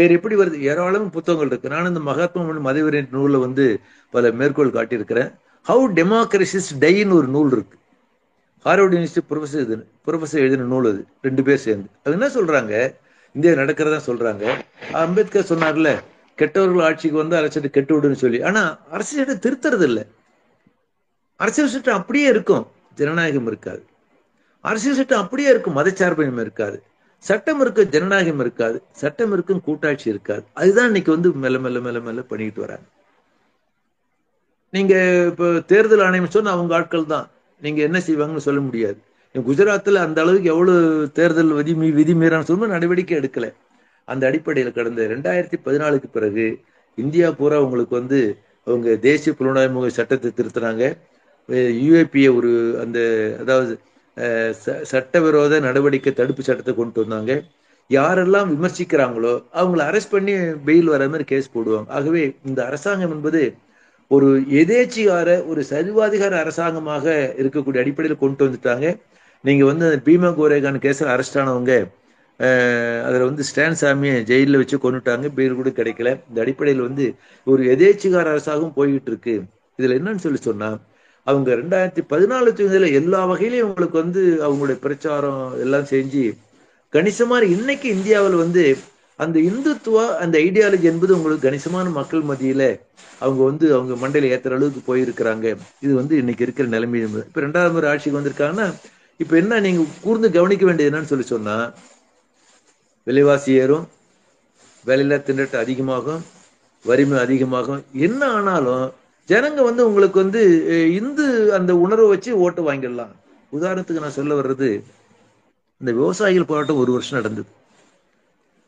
வேற எப்படி வருது? ஏராளமான புத்தகங்கள் இருக்கு. நான் இந்த மகாத்மா மதவெறி நூலில் வந்து பல மேற்கோள் காட்டியிருக்கிறேன். ஹவு டெமோக்ரஸிஸ் டைன்னு ஒரு நூல் இருக்கு, ஹார்வர்ட் யூனிவர்சிட்டி ப்ரொஃபஸர் இது ப்ரொஃபஸர் எழுதின நூல். அது ரெண்டு பேர் சேர்ந்து அது என்ன சொல்றாங்க, இந்தியா நடக்கிறதா சொல்றாங்க. அம்பேத்கர் சொன்னார்ல, கெட்டவர்கள் ஆட்சிக்கு வந்து அரசியல் கெட்டு விடுன்னு சொல்லி, ஆனா அரசியல் சட்டம் திருத்தறது இல்லை. அரசியல் சட்டம் அப்படியே இருக்கும், ஜனநாயகம் இருக்காது. அரசியல் சட்டம் அப்படியே இருக்கும், மதச்சார்பின்மை இருக்காது. சட்டம் இருக்க ஜனநாயகம் இருக்காது, சட்டம் இருக்கும் கூட்டாட்சி இருக்காது. அதுதான் இன்னைக்கு வந்து மெல்ல மெல்ல மெல்ல மெல்ல பண்ணிட்டு வராங்க. நீங்க இப்போ தேர்தல் ஆணையம் சொன்னா அவங்க ஆட்கள் தான், நீங்க என்ன செய்வாங்கன்னு சொல்ல முடியாது. குஜராத்தில் அந்த அளவுக்கு எவ்வளவு தேர்தல் விதி விதி மீறான்னு சொல்லும்போது நடவடிக்கை எடுக்கல. அந்த அடிப்படையில் கடந்த ரெண்டாயிரத்தி பதினாலுக்கு பிறகு இந்தியா பூரா உங்களுக்கு வந்து அவங்க தேசிய புலனாய்வு சட்டத்தை திருத்தினாங்க. யூஏபிஏ ஒரு அந்த அதாவது சட்டவிரோத நடவடிக்கை தடுப்பு சட்டத்தை கொண்டு வந்தாங்க. யாரெல்லாம் விமர்சிக்கிறாங்களோ அவங்களை அரெஸ்ட் பண்ணி பெயில் வர மாதிரி கேஸ் போடுவாங்க. ஆகவே இந்த அரசாங்கம் என்பது ஒரு எதேச்சிகார ஒரு சர்வாதிகார அரசாங்கமாக இருக்கக்கூடிய அடிப்படையில் கொண்டு வந்துட்டாங்க. நீங்க வந்து பீமா கோரேகான் கேஸில் அரெஸ்ட் ஆனவங்க அதில் வந்து ஸ்டான் சாமியை ஜெயிலில் வச்சு கொண்டுட்டாங்க, பேர் கூட கிடைக்கல. இந்த அடிப்படையில் வந்து ஒரு எதேச்சிகார அரசாகவும் போய்கிட்டு இருக்கு. இதில் என்னன்னு சொல்லி சொன்னா, அவங்க ரெண்டாயிரத்தி பதினாலு தேர்தலில் எல்லா வகையிலையும் அவங்களுக்கு வந்து அவங்களுடைய பிரச்சாரம் எல்லாம் செஞ்சு கணிசமான இன்னைக்கு இந்தியாவில் வந்து அந்த இந்துத்துவா அந்த ஐடியாலஜி என்பது உங்களுக்கு கணிசமான மக்கள் மத்தியில அவங்க வந்து அவங்க மண்டையில ஏத்துற அளவுக்கு போயிருக்கிறாங்க. இது வந்து இன்னைக்கு இருக்கிற நிலைமை. இப்ப ரெண்டாவது முறை ஆட்சிக்கு வந்திருக்காங்கன்னா இப்ப என்ன நீங்க கூர்ந்து கவனிக்க வேண்டியது என்னன்னு சொல்லி சொன்னா, விலைவாசி ஏறும், வேலையில திண்டட்டு அதிகமாகும், வறுமை அதிகமாகும். என்ன ஆனாலும் ஜனங்க வந்து உங்களுக்கு வந்து இந்து அந்த உணர்வை வச்சு ஓட்டு வாங்கிடலாம். உதாரணத்துக்கு நான் சொல்ல வர்றது, இந்த விவசாயிகள் போராட்டம் ஒரு வருஷம் நடந்தது.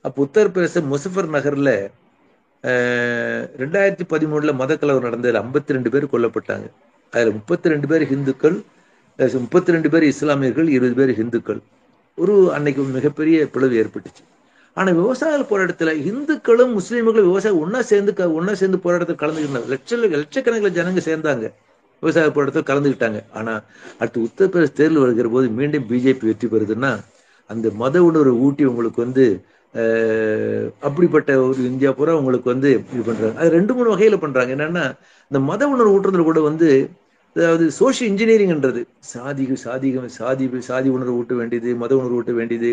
அப்போ உத்தரப்பிரதேச முசஃபர் நகர்ல ரெண்டாயிரத்தி பதிமூணுல மதக்கலவர் நடந்ததுல ஐம்பத்தி ரெண்டு பேர் கொல்லப்பட்டாங்க. அதுல முப்பத்தி ரெண்டு பேர் ஹிந்துக்கள், முப்பத்தி ரெண்டு பேர் இஸ்லாமியர்கள், இருபது பேர் ஹிந்துக்கள். ஒரு அன்னைக்கு மிகப்பெரிய பிளவு ஏற்பட்டுச்சு. ஆனா விவசாய போராட்டத்துல இந்துக்களும் முஸ்லீம்களும் விவசாயம் ஒன்னா சேர்ந்து ஒன்னா சேர்ந்து போராட்டத்தில் கலந்துக்கிட்டாங்க. லட்ச லட்சக்கணக்கில் ஜனங்க சேர்ந்தாங்க, விவசாய போராட்டத்தில் கலந்துக்கிட்டாங்க. ஆனா அடுத்து உத்தரப்பிரதேச தேர்தல் வருகிற போது மீண்டும் பிஜேபி வெற்றி பெறுதுன்னா அந்த மத உணர்வை ஊட்டி உங்களுக்கு வந்து அப்படிப்பட்ட ஒரு இந்தியா பூரா உங்களுக்கு வந்து இது பண்றாங்க. அது ரெண்டு மூணு வகையில பண்றாங்க. என்னன்னா இந்த மத உணர்வு ஊட்டுறதுல கூட வந்து அதாவது சோஷியல் இன்ஜினியரிங்ன்றது சாதி சாதிகம் சாதி சாதி உணர்வு ஊட்ட வேண்டியது, மத உணர்வு ஊட்ட வேண்டியது,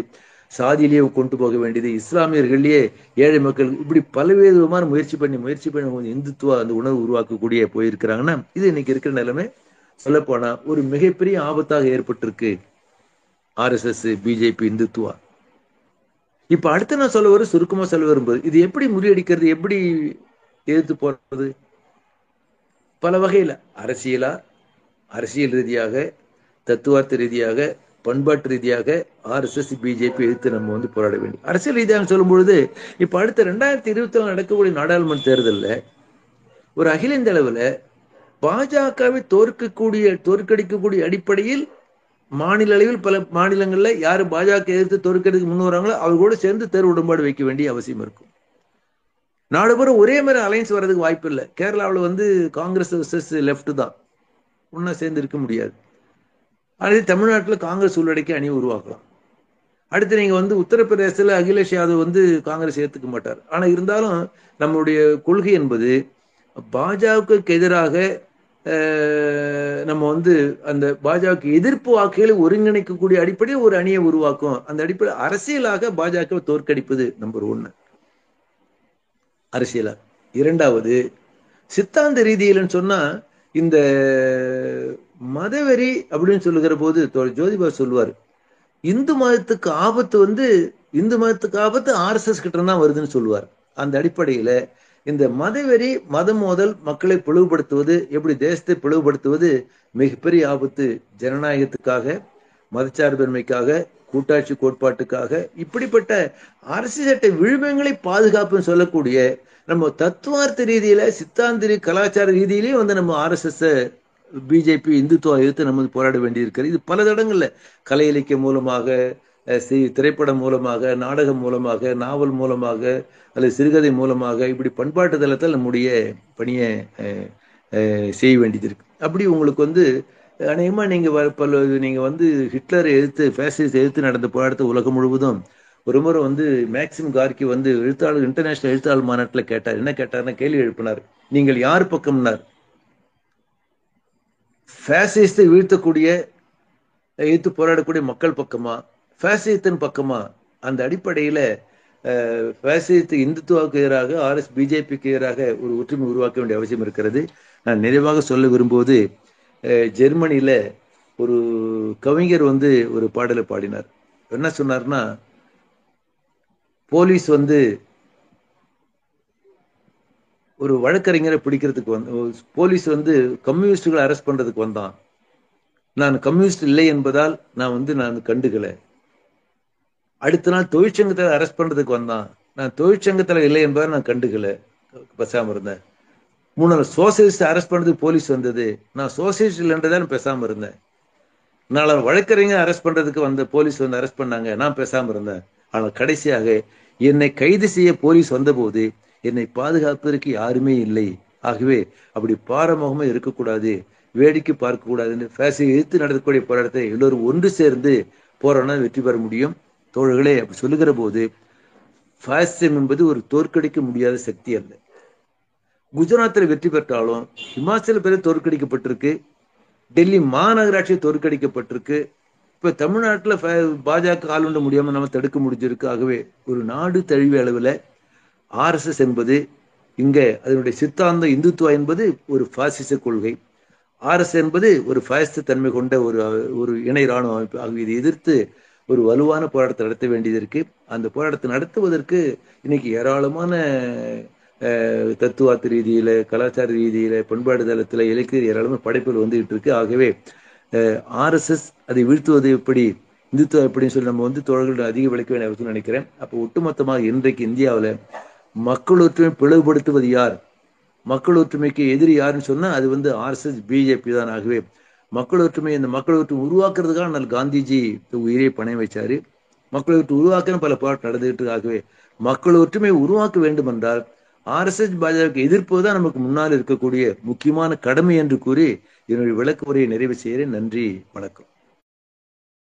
சாதியிலேயே கொண்டு போக வேண்டியது, இஸ்லாமியர்கள்லேயே ஏழை மக்கள், இப்படி பல்வேறு விதமான முயற்சி பண்ணி முயற்சி பண்ணி இந்துத்துவா அந்த உணர்வு உருவாக்கக்கூடிய போயிருக்கிறாங்கன்னா இது இன்னைக்கு இருக்கிற நிலைமை. சொல்லப்போனா ஒரு மிகப்பெரிய ஆபத்தாக ஏற்பட்டிருக்கு ஆர்எஸ்எஸ், பிஜேபி, இந்துத்துவா. இப்ப அடுத்து நான் சொல்ல வரும் சுருக்கமா சொல்ல வரும்போது இது எப்படி முறியடிக்கிறது, எப்படி எதிர்த்து போறது, பல வகையில் அரசியலா, அரசியல் ரீதியாக, தத்துவார்த்த ரீதியாக, பண்பாட்டு ரீதியாக ஆர்எஸ்எஸ், பிஜேபி எதிர்த்து நம்ம வந்து போராட வேண்டும். அரசியல் ரீதியாக சொல்லும் பொழுது இப்ப அடுத்த ரெண்டாயிரத்தி இருபத்தி ஒன்று நடக்கக்கூடிய நாடாளுமன்ற தேர்தலில் ஒரு அகில இந்திய அளவில் பாஜகவை தோற்கக்கூடிய தோற்கடிக்கக்கூடிய அடிப்படையில் மாநில அளவில் பல மாநிலங்கள்ல யாரு பாஜக எதிர்த்து தோற்கடிக்க முன் வராங்களோ அவர்களோட சேர்ந்து தேர்வு உடன்பாடு வைக்க வேண்டிய அவசியம் இருக்கும். நாலு பேரும் ஒரே மாதிரி அலையன்ஸ் வர்றதுக்கு வாய்ப்பு இல்லை. கேரளாவில் வந்து காங்கிரஸ் வெர்சஸ் லெஃப்ட் தான், ஒன்னா சேர்ந்து இருக்க முடியாது. அதே தமிழ்நாட்டில் காங்கிரஸ் உள்ளடக்கி அணி உருவாக்கலாம். அடுத்து நீங்க வந்து உத்தரப்பிரதேசத்துல அகிலேஷ் யாதவ் வந்து காங்கிரஸ் ஏத்துக்க மாட்டார். ஆனா இருந்தாலும் நம்மளுடைய கொள்கை என்பது பாஜகவுக்கு எதிராக நம்ம வந்து அந்த பாஜகவுக்கு எதிர்ப்பு வாக்குகளை ஒருங்கிணைக்கக்கூடிய அடிப்படையில் ஒரு அணியை உருவாக்கும். அந்த அடிப்படையில் அரசியலாக பாஜகவை தோற்கடிப்பது நம்பர் ஒன்னு அரசியலா. இரண்டாவது சித்தாந்த ரீதியிலன்னு சொன்னா இந்த மதவெறி அப்படின்னு சொல்லுகிற போது ஜோதிபா சொல்லுவார், இந்து மதத்துக்கு ஆபத்து வந்து இந்து மதத்துக்கு ஆபத்து ஆர் எஸ் எஸ் கிட்ட தான் வருதுன்னு சொல்லுவார். அந்த அடிப்படையில இந்த மதவெறி மத மோதல் மக்களை பிளவுபடுத்துவது, எப்படி தேசத்தை பிளவுபடுத்துவது மிகப்பெரிய ஆபத்து ஜனநாயகத்துக்காக, மதச்சார்பின்மைக்காக, கூட்டாட்சி கோட்பாட்டுக்காக. இப்படிப்பட்ட அரசு சட்ட விழுமியங்களை பாதுகாப்புன்னு சொல்லக்கூடிய நம்ம தத்துவார்த்த ரீதியில சித்தாந்திரி கலாச்சார ரீதியிலேயே வந்து நம்ம R S S BJP Hindutva எதிர்த்து நம்ம போராட வேண்டியிருக்கிறது. இது பல இடங்கள்ல கலை இலக்கியம் மூலமாக, திரைப்படம் மூலமாக, நாடகம் மூலமாக, நாவல் மூலமாக அல்லது சிறுகதை மூலமாக இப்படி பண்பாட்டு தளத்தில் நம்முடைய பணியை செய்ய வேண்டியது இருக்கு. அப்படி உங்களுக்கு வந்து அநேகமா நீங்க பல நீங்க வந்து ஹிட்லரை எதிர்த்து ஃபேசிஸ்ட் எதிர்த்து நடந்த போராட்டத்தை உலகம் முழுவதும் ஒரு முறை வந்து மேக்சிம் கார்கி வந்து எழுத்தாளர் இன்டர்நேஷனல் எழுத்தாளர் மாநாட்டில் கேட்டார். என்ன கேட்டார்னா கேள்வி எழுப்பினார், நீங்கள் யார் பக்கம்னார்? ஃபேசிஸ்டை வீழ்த்தக்கூடிய எதிர்த்து போராடக்கூடிய மக்கள் பக்கமா, ஃபேசிசத்தின் பக்கமா? அந்த அடிப்படையில ஃபேசிசத்து இந்துத்துவாவுக்கு எதிராக ஆர் எஸ் பிஜேபிக்கு எதிராக ஒரு ஒற்றுமை உருவாக்க வேண்டிய அவசியம் இருக்கிறது. நான் நிறைவாக சொல்ல விரும்புவது, ஜெர்மனியில ஒரு கவிஞர் வந்து ஒரு பாடலை பாடினார். என்ன சொன்னார்னா, போலீஸ் வந்து ஒரு வழக்கறிஞரை பிடிக்கிறதுக்கு வந்து போலீஸ் வந்து கம்யூனிஸ்டுகளை அரெஸ்ட் பண்றதுக்கு வந்தான். நான் கம்யூனிஸ்ட் இல்லை என்பதால் நான் வந்து நான் கண்டுக்கல. அடுத்த நாள் தொழிற்சங்கத்தில் அரெஸ்ட் பண்றதுக்கு வந்தான். நான் தொழிற்சங்கத்தில் இல்லை என்பதால் நான் கண்டுக்கல, பேசாம இருந்தேன். மூணு நாள் சோசியலிஸ்ட் அரெஸ்ட் பண்றதுக்கு போலீஸ் வந்தது. நான் சோசியலிஸ்ட் இல்லைன்றதான் பேசாம இருந்தேன். நான் வழக்கறிஞர் அரெஸ்ட் பண்றதுக்கு வந்த போலீஸ் வந்து அரெஸ்ட் பண்ணாங்க, நான் பேசாம இருந்தேன். ஆனால் கடைசியாக என்னை கைது செய்ய போலீஸ் வந்தபோது என்னை பாதுகாப்பதற்கு யாருமே இல்லை. ஆகவே அப்படி பாரமுகமா இருக்கக்கூடாது, வேடிக்கை பார்க்க கூடாதுன்னு ஃபேசி எதிர்த்து நடத்தக்கூடிய போராட்டத்தை எல்லோரும் ஒன்று சேர்ந்து போராடினா வெற்றி பெற முடியும். தோழர்களே, அப்படி சொல்லுகிற போது ஃபேசிசம் என்பது ஒரு தோற்கடிக்க முடியாத சக்தி அல்ல. குஜராத்தில் வெற்றி பெற்றாலும் ஹிமாச்சல பிரதேசம் தோற்கடிக்கப்பட்டிருக்கு, டெல்லி மாநகராட்சி தோற்கடிக்கப்பட்டிருக்கு, இப்ப தமிழ்நாட்டுல பாஜக ஆளுண்ட முடியாம நம்ம தடுக்க முடிஞ்சிருக்கு. ஆகவே ஒரு நாடு தழுவிய அளவுல ஆர் எஸ் எஸ் என்பது இங்க அதனுடைய சித்தாந்த இந்துத்துவா என்பது ஒரு பாசிச கொள்கை, ஆர் எஸ் என்பது ஒரு பாசிச தன்மை கொண்ட ஒரு ஒரு இணை இராணுவ அமைப்பு. ஆகவே இதை எதிர்த்து ஒரு வலுவான போராட்டத்தை நடத்த வேண்டியது இருக்கு. அந்த போராட்டத்தை நடத்துவதற்கு இன்னைக்கு ஏராளமான தத்துவார்த்த ரீதியில, கலாச்சார ரீதியில, பண்பாடு தளத்துல, இலக்கிய ஏராளமான படைப்புகள் வந்துகிட்டு இருக்கு. ஆகவே ஆர் எஸ் எஸ் அதை வீழ்த்துவது எப்படி, இந்துத்துவம் எப்படின்னு சொல்லி நம்ம வந்து தோழர்கள் அதிக விளக்க வேண்டிய நினைக்கிறேன். அப்போ ஒட்டுமொத்தமாக இன்றைக்கு இந்தியாவில் மக்கள் ஒற்றுமை பிளவுபடுத்துவது யார், மக்கள் ஒற்றுமைக்கு எதிரி யாருன்னு சொன்னா அது வந்து ஆர்எஸ்எஸ் பிஜேபி தான். ஆகவே மக்கள் ஒற்றுமை, இந்த மக்கள் ஒற்றுமை உருவாக்குறதுக்காக நான் காந்திஜி உயிரை பணம் வைச்சாரு. மக்கள் ஒற்றுமை உருவாக்குன்னு பல போராட்டம் நடந்துகிட்டு. ஆகவே மக்கள் ஒற்றுமை உருவாக்க வேண்டும் என்றால் ஆர்எஸ்எஸ் பாஜகவுக்கு எதிர்ப்பு தான் நமக்கு முன்னால் இருக்கக்கூடிய முக்கியமான கடமை என்று கூறி என்னுடைய விளக்க உரையை நிறைவு செய்கிறேன். நன்றி, வணக்கம்.